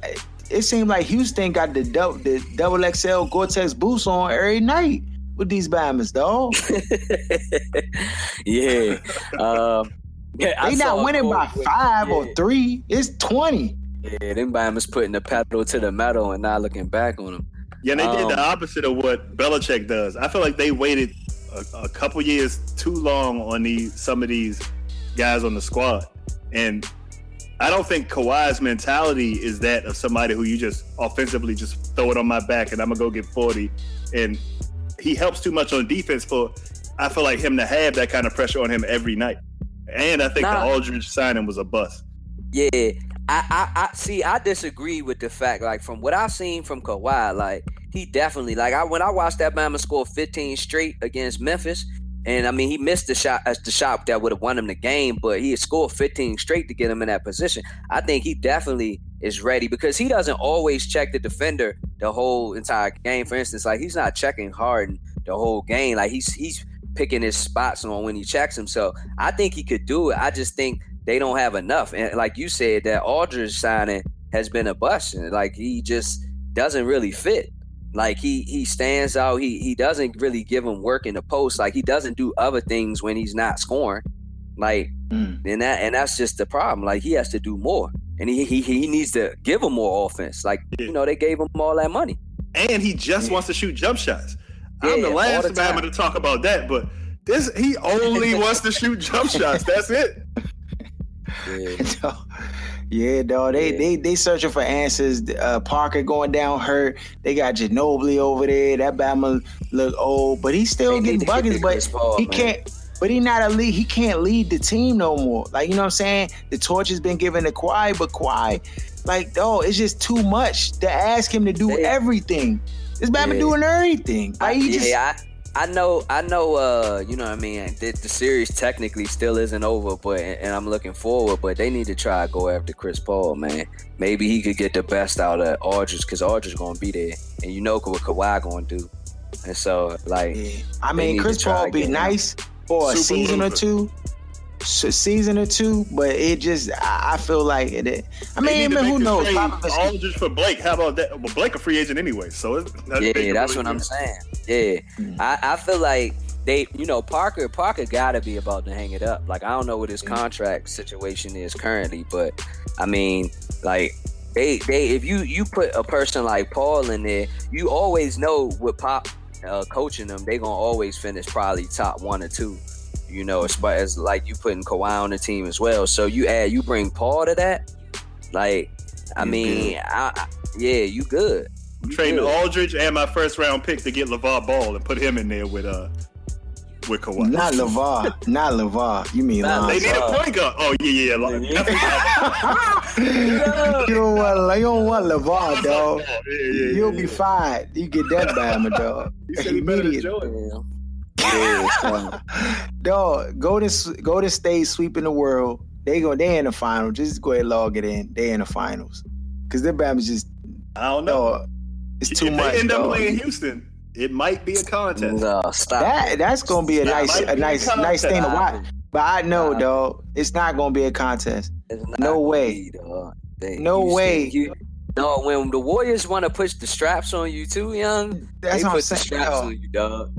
it seemed like Houston got the double the double X L Gore-Tex boots on every night with these diamonds, dog. Yeah, um, yeah. They I not winning by five yeah. or three. It's twenty. Yeah, them Bama's putting the pedal to the metal and not looking back on them. Yeah, and they um, did the opposite of what Belichick does. I feel like they waited a, a couple years too long on these some of these guys on the squad. And I don't think Kawhi's mentality is that of somebody who you just offensively just throw it on my back and I'm going to go get forty. And he helps too much on defense for, I feel like, him to have that kind of pressure on him every night. And I think nah. the Aldridge signing was a bust. Yeah, I, I, I see. I disagree with the fact, like, from what I've seen from Kawhi, like, he definitely, like, I when I watched that Bama score fifteen straight against Memphis, and I mean, he missed the shot, the shot that would have won him the game, but he had scored fifteen straight to get him in that position. I think he definitely is ready because he doesn't always check the defender the whole entire game. For instance, like, he's not checking Harden the whole game. Like, he's he's picking his spots on when he checks him. So I think he could do it. I just think they don't have enough. And like you said, that Aldridge signing has been a bust. Like, he just doesn't really fit. Like, he he stands out. He he doesn't really give him work in the post. Like, he doesn't do other things when he's not scoring. Like, mm. and that and that's just the problem. Like, he has to do more. And he he he needs to give him more offense. Like, yeah. you know, they gave him all that money. And he just yeah. wants to shoot jump shots. Yeah, I'm the last man to talk about that, but this he only wants to shoot jump shots. That's it. Yeah. yeah, dog. They yeah. they they searching for answers. Uh, Parker going down hurt. They got Ginobili over there. That Bama look old, but he's still they getting buckets. Get but ball, he man. can't. But he not a lead. He can't lead the team no more. Like, you know what I'm saying? The torch has been given to Kawhi, but Kawhi, like, dog, it's just too much to ask him to do they, everything. This Bama yeah. doing everything. Like, he just. Yeah, I, I know, I know. Uh, you know what I mean? The, the series technically still isn't over, but and I'm looking forward. But they need to try to go after Chris Paul, man. Maybe he could get the best out of Aldridge because Aldridge gonna be there, and you know what Kawhi gonna do. And so, like, yeah. I mean, Chris Paul be nice for a season or two, season or two. But it just, I, I feel like it. it I mean, man, who knows? Aldridge for Blake? How about that? Well, Blake a free agent anyway, so it's, that's yeah, that's what I'm saying. Yeah, mm-hmm. I, I feel like they, you know, Parker, Parker gotta be about to hang it up. Like, I don't know what his contract situation is currently, but I mean, like, they, they, if you, you put a person like Paul in there, you always know with Pop uh, coaching them, they gonna always finish probably top one or two. You know, as far as like you putting Kawhi on the team as well. So you add, you bring Paul to that. Like, I you mean, I, I, yeah, you good. Trading Aldridge and my first round pick to get LaVar Ball and put him in there with uh with Kawhi. Not LaVar, not LaVar. You mean Lonzo? They need a point guard. Oh yeah, yeah. yeah. you don't want, you don't want LaVar, dog. Yeah, yeah, You'll yeah, be yeah. fired. You get that Bama, dog. You said he better enjoy. Yeah, so. Dog, Golden Golden State sweeping the world. They go. They in the final. Just go ahead, and log it in. They in the finals because their Bama's just. I don't know. Dog. It's too if much. If they end up playing Houston, it might be a contest. No, stop. That that's gonna be a that nice, a nice, a nice thing to watch. But I know, nah. dog, it's not gonna be a contest. No way. Be, they, no Houston, way. You, no, when the Warriors want to push the straps on you too, young, that's they put the straps dog. on you, dog.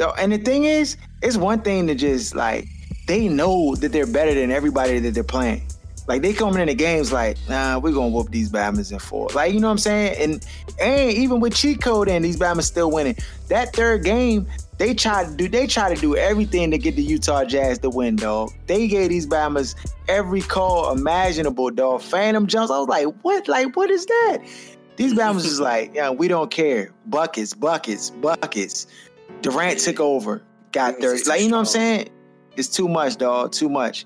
So, and the thing is, it's one thing to just like they know that they're better than everybody that they're playing. Like, they coming into games like, nah, we're going to whoop these Bama's in four. Like, you know what I'm saying? And and even with cheat code in, these Bama's still winning. That third game, they try to do they try to do everything to get the Utah Jazz to win, dog. They gave these Bama's every call imaginable, dog. Phantom jumps. I was like, what? Like, what is that? These Bama's is like, yeah, we don't care. Buckets, buckets, buckets. Durant took over. Got thirty. Like, you know what I'm saying? It's too much, dog. Too much.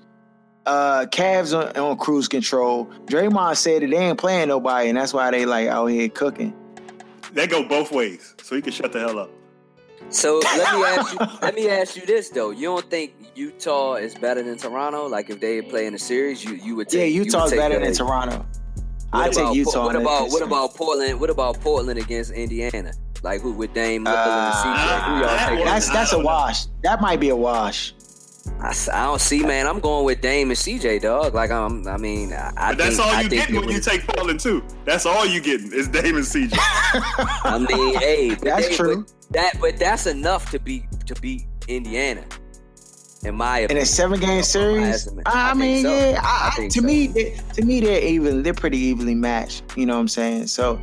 Uh, Cavs on, on cruise control. Draymond said that they ain't playing nobody, and that's why they like out here cooking. That go both ways, so he can shut the hell up. So let me ask you. Let me ask you this though: you don't think Utah is better than Toronto? Like, if they play in a series, you you would take. Yeah, Utah's better than Toronto. I take Utah. What about what about Portland? What about Portland against Indiana? Like who with Dame uh, and C J? Who y'all taking? That's that's a wash. That might be a wash. I, I don't see, man. I'm going with Dame and C J, dog. Like I'm. I mean, I. I but that's think, all you getting when you take Portland too. That's all you getting is Dame and C J. I mean, hey, but that's they, true. But that, but that's enough to beat to beat Indiana. In my opinion, in a seven-game series, I, I mean, so. yeah. I, I to so. me, they, to me, they're even. They're pretty evenly matched. You know what I'm saying? So,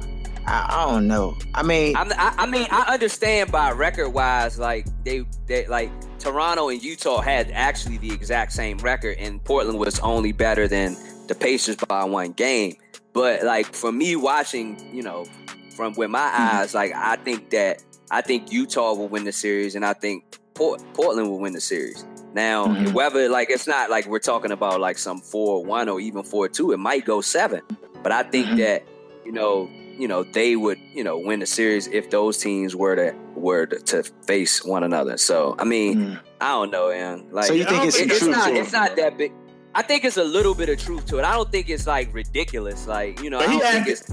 I, I don't know. I mean, I'm, I, I mean, I understand by record-wise, like they, they, like Toronto and Utah had actually the exact same record, and Portland was only better than the Pacers by one game. But like for me, watching, you know, from with my mm-hmm. eyes, like I think that I think Utah will win the series, and I think Port, Portland will win the series. Now, mm-hmm. whether, like, it's not like we're talking about, like, some four one or even four two. It might go seven. But I think mm-hmm. that, you know, you know, they would, you know, win the series if those teams were to were to, to face one another. So, I mean, mm-hmm. I don't know, man. Like, so you think it's, it, it's, not, it's not that big. I think it's a little bit of truth to it. I don't think it's, like, ridiculous. Like, you know, I don't think it's,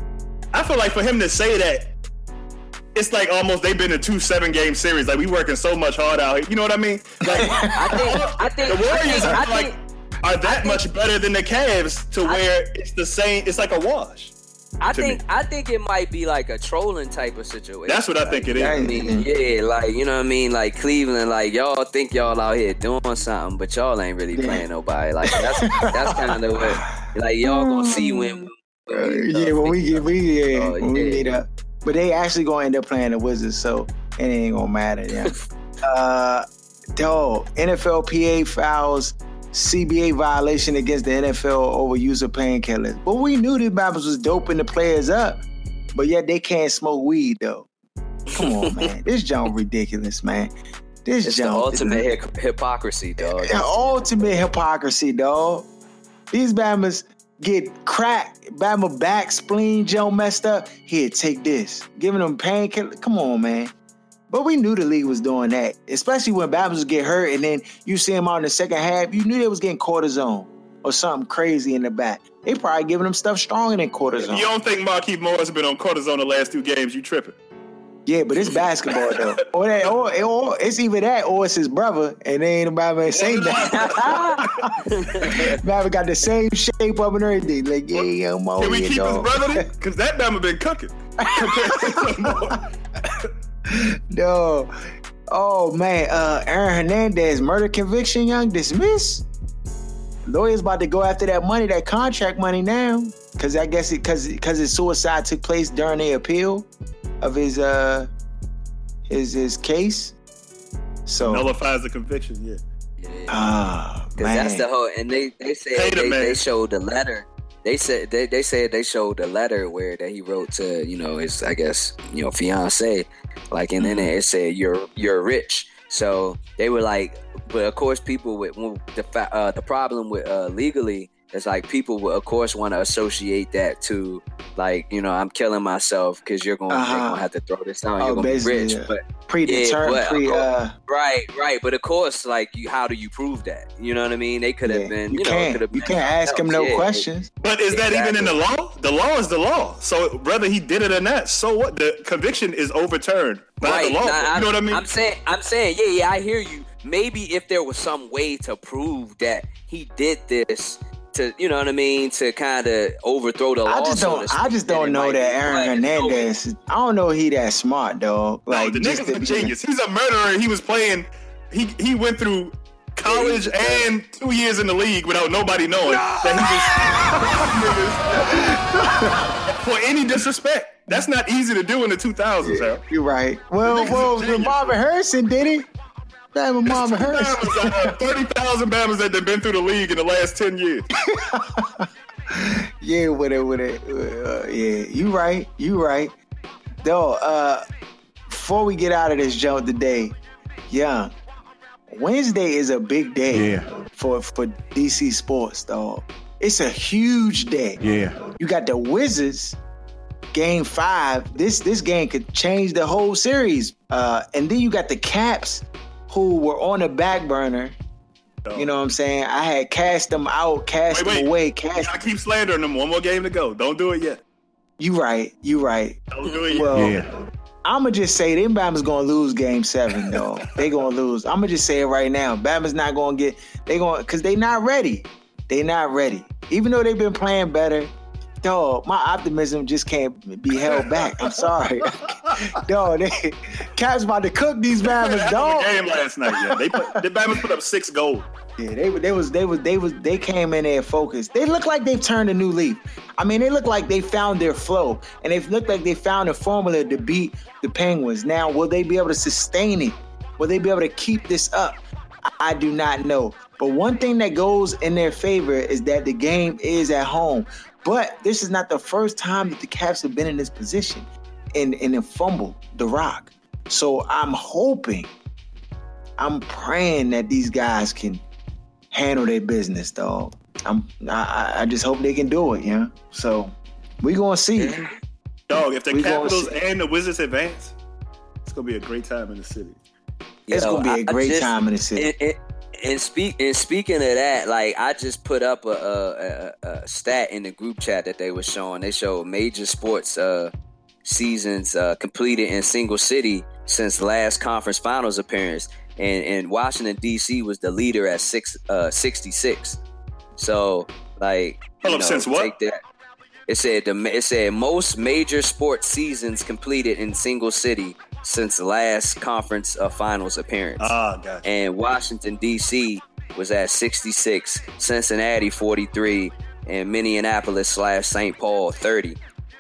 I feel like for him to say that, it's like almost they've been a two seven game series. Like we working so much hard out here. You know what I mean? Like I think, I think the Warriors I think, are I like think, are that think, much better than the Cavs to I, where it's the same. It's like a wash. I think me. I think it might be like a trolling type of situation. That's what I like, think it is. I mean, yeah, like you know what I mean. Like Cleveland, like y'all think y'all out here doing something, but y'all ain't really playing nobody. Like that's that's kind of what like y'all gonna see when. when you know, yeah, when we get we yeah oh, when yeah. we get up. But they actually gonna end up playing the Wizards, so it ain't gonna matter. Yeah. uh, dog, N F L P A fouls C B A violation against the N F L over use of painkillers. But we knew these Bibles was doping the players up, but yet they can't smoke weed though. Come on, man, this junk ridiculous, man. This it's junk, the ultimate hip- hypocrisy, dog. The ultimate hypocrisy, dog. These Bibles. Get cracked, Bama back, spleen, Joe messed up. Here, take this. Giving them painkiller. Come on, man. But we knew the league was doing that, especially when Babs would get hurt and then you see him out in the second half. You knew they was getting cortisone or something crazy in the back. They probably giving them stuff stronger than cortisone. If you don't think Marquise Morris has been on cortisone the last two games, you tripping. Yeah, but it's basketball though, or that, or, or it's either that, or it's his brother, and they ain't nobody saying that. Bama got the same shape up and everything. Like, yeah, yeah, I'm all can we keep dog. His brother? Because that Bama been cooking. No, oh man, uh, Aaron Hernandez murder conviction, young dismissed. Lawyers about to go after that money, that contract money now, because I guess it because because his suicide took place during the appeal. Of his uh, his his case, so nullifies the conviction. Yeah, yeah. Ah, oh, man. That's the whole. And they they said they, they showed the letter. They said they, they said they showed the letter where that he wrote to you know his I guess you know fiance, like and then it said you're you're rich. So they were like, but of course people with the uh, the problem with uh, legally. It's like people will, of course, want to associate that to, like, you know, I'm killing myself because you're going uh-huh. to have to throw this down. Oh, you're going to be rich. Yeah. But, predetermined. Yeah, but pre, course, uh... Right, right. But, of course, like, you, how do you prove that? You know what I mean? They could have yeah, been, you, you know. Been you can't ask else. Him no yeah, questions. But is exactly. that even in the law? The law is the law. So, whether he did it or not, so what? The conviction is overturned by right. the law. Now, you know what I mean? I'm saying, I'm saying, yeah, yeah, I hear you. Maybe if there was some way to prove that he did this, to, you know what I mean, to kind of overthrow the law. I just don't, I just don't know that Aaron Hernandez, I don't know he that smart, dog. Like, no, the nigga's a genius. He's a murderer. He was playing, he he went through college and two years in the league without nobody knowing. No. That he just, for any disrespect. That's not easy to do in the two thousands, yeah, you're right. Well, well, when Marvin Harrison did it. Damn, Mama Hurst. Uh, thirty thousand Bamas that have been through the league in the last ten years. Yeah, with it, with it. Uh, yeah, you right. You right. Though, uh, before we get out of this jump today, yeah, Wednesday is a big day yeah. for, for D C sports, dog. It's a huge day. Yeah. You got the Wizards. Game five. This, this game could change the whole series. Uh, and then you got the Caps, who were on the back burner You know what I'm saying? I had cast them out, cast wait, wait. them away, cast. You gotta keep slandering them. One more game to go. Don't do it yet. You right. You right. Don't do it yet. Well, yeah. I'm gonna just say them Bama's gonna lose Game Seven though. They gonna lose. I'm gonna just say it right now. Bama's not gonna get. They gonna because they not ready. They not ready. Even though they've been playing better, dog. My optimism just can't be held back. I'm sorry, dog. They Cavs about to cook these Bama's, dog. Game last night. Yeah, they put, the Bama's put up six goals. Yeah, they they was they was they was they came in there focused. They look like they've turned a new leaf. I mean, they look like they found their flow, and they look like they found a formula to beat the Penguins. Now, will they be able to sustain it? Will they be able to keep this up? I do not know. But one thing that goes in their favor is that the game is at home. But this is not the first time that the Cavs have been in this position, and and a fumble the rock. So I'm hoping, I'm praying that these guys can handle their business, dog. I'm, I, I just hope they can do it, yeah. So we gonna see, yeah. Dog. If the we Capitals and the Wizards advance, it's gonna be a great time in the city. Yo, it's gonna be I, a great just, time in the city. It, it, and speak and speaking of that, like I just put up a, a, a, a stat in the group chat that they were showing. They showed major sports uh, seasons uh, completed in single city since last conference finals appearance. And, and Washington, D C was the leader at six, uh, sixty-six. So, like, you know, since what? Take that. It said the it said most major sports seasons completed in single city since last conference uh, finals appearance. Oh, gotcha. And Washington, D C was at sixty-six, Cincinnati forty-three, and Minneapolis slash Saint Paul thirty.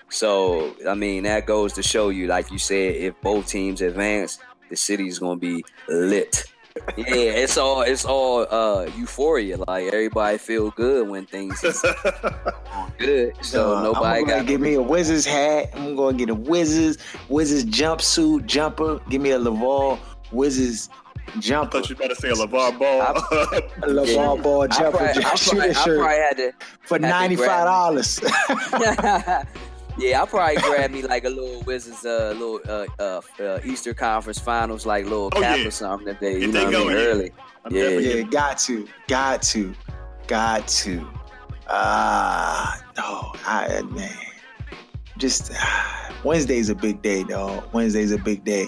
So, I mean, that goes to show you, like you said, if both teams advance, the city's gonna be lit. Yeah, it's all it's all uh, euphoria. Like everybody feel good when things is good. So uh, nobody I'm gonna got give me a Wizards hat. I'm gonna get a Wizards Wizards jumpsuit jumper. Give me a LaVar Wizards jumper. I thought you better say a LaVar Ball. I, LaVar yeah. Ball jumper. I probably, Shoot I probably, I probably had to for ninety five dollars. Yeah, I'll probably grab me like a little Wizards, a uh, little uh, uh, uh, Easter Conference Finals, like little cap oh, yeah. or something that they, you if know, they what mean, early. I'm yeah, yeah, got to, got to, got to. Ah, uh, no, I man, just uh, Wednesday's a big day, dog. Wednesday's a big day.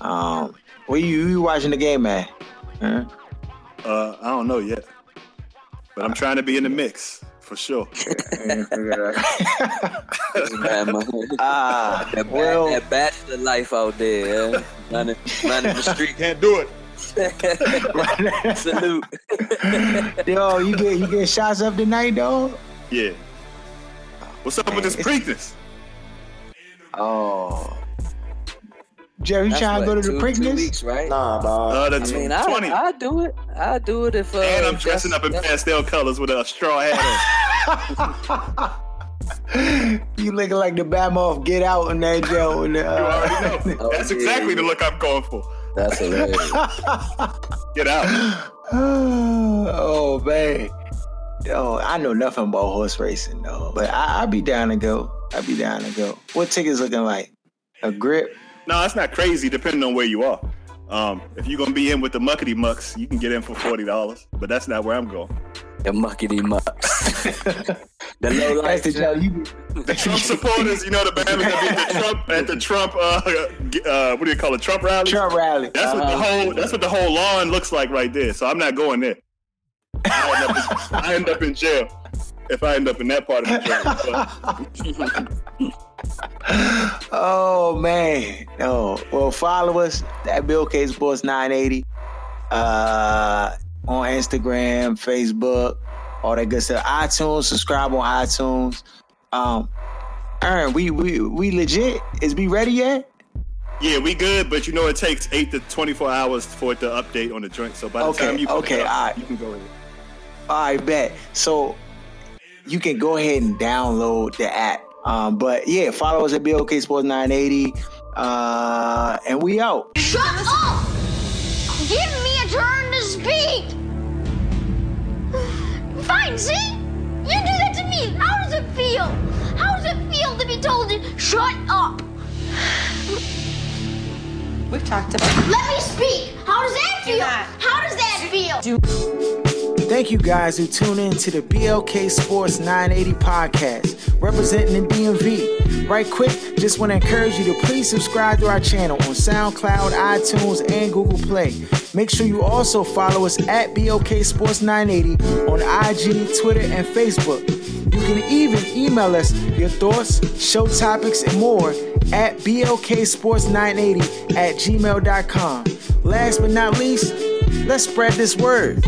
Um, where you, you watching the game at? Huh? Uh, I don't know yet, but I'm trying to be in the mix. For sure. Ah, that, well, that bachelor life out there, yeah. Running, running the street. Can't do it. Salute. Yo, you get you get shots up tonight, dog? Yeah. What's up Man, with this Preakness? Oh. Jerry, you That's trying what, to go to two, the Preakness? Weeks, right? Nah, dog. Uh, I mean, I'll do it. I'll do it if. Uh, and I'm dressing up in pastel colors with a straw hat on. You looking like the Bama off Get Out in that Joe. And, uh, you already know. That's oh, exactly yeah. the look I'm going for. That's hilarious. Get out. Oh, man. Yo, I know nothing about horse racing, though. But I, I be down to go. I be down to go. What ticket's looking like? A grip? No, it's not crazy, depending on where you are. Um, if you're going to be in with the muckety mucks, you can get in for forty dollars, but that's not where I'm going. The muckety mucks. The low life. The, you... the Trump supporters, you know, the band going to be at the Trump, at the Trump uh, uh, what do you call it, Trump rally? Trump rally. That's, uh-huh. what the whole, that's what the whole lawn looks like right there, so I'm not going there. I end up in, I end up in jail if I end up in that part of the train. Oh, man. Oh, well, follow us at B O K Sports nine eighty uh, on Instagram, Facebook, all that good stuff. iTunes, subscribe on iTunes. Um, Aaron, we, we, we legit? Is we ready yet? Yeah, we good, but you know it takes eight to twenty-four hours for it to update on the joint. So by the okay, time you put okay, it up, all right. you can go in. All right, bet. So you can go ahead and download the app. Um, but yeah, follow us at B O K Sports nine eighty, uh, and we out. Shut up! Give me a turn to speak. Fine, see? You do that to me. How does it feel? How does it feel to be told to shut up? We've talked about. Let me speak. How does that feel? How does that feel? Do- Thank you guys who tune in to the B O K Sports nine eighty podcast, representing the D M V. Right quick, just want to encourage you to please subscribe to our channel on SoundCloud, iTunes, and Google Play. Make sure you also follow us at B O K Sports nine eighty on I G, Twitter, and Facebook. You can even email us your thoughts, show topics, and more at B O K Sports nine eighty at gmail dot com. Last but not least, let's spread this word.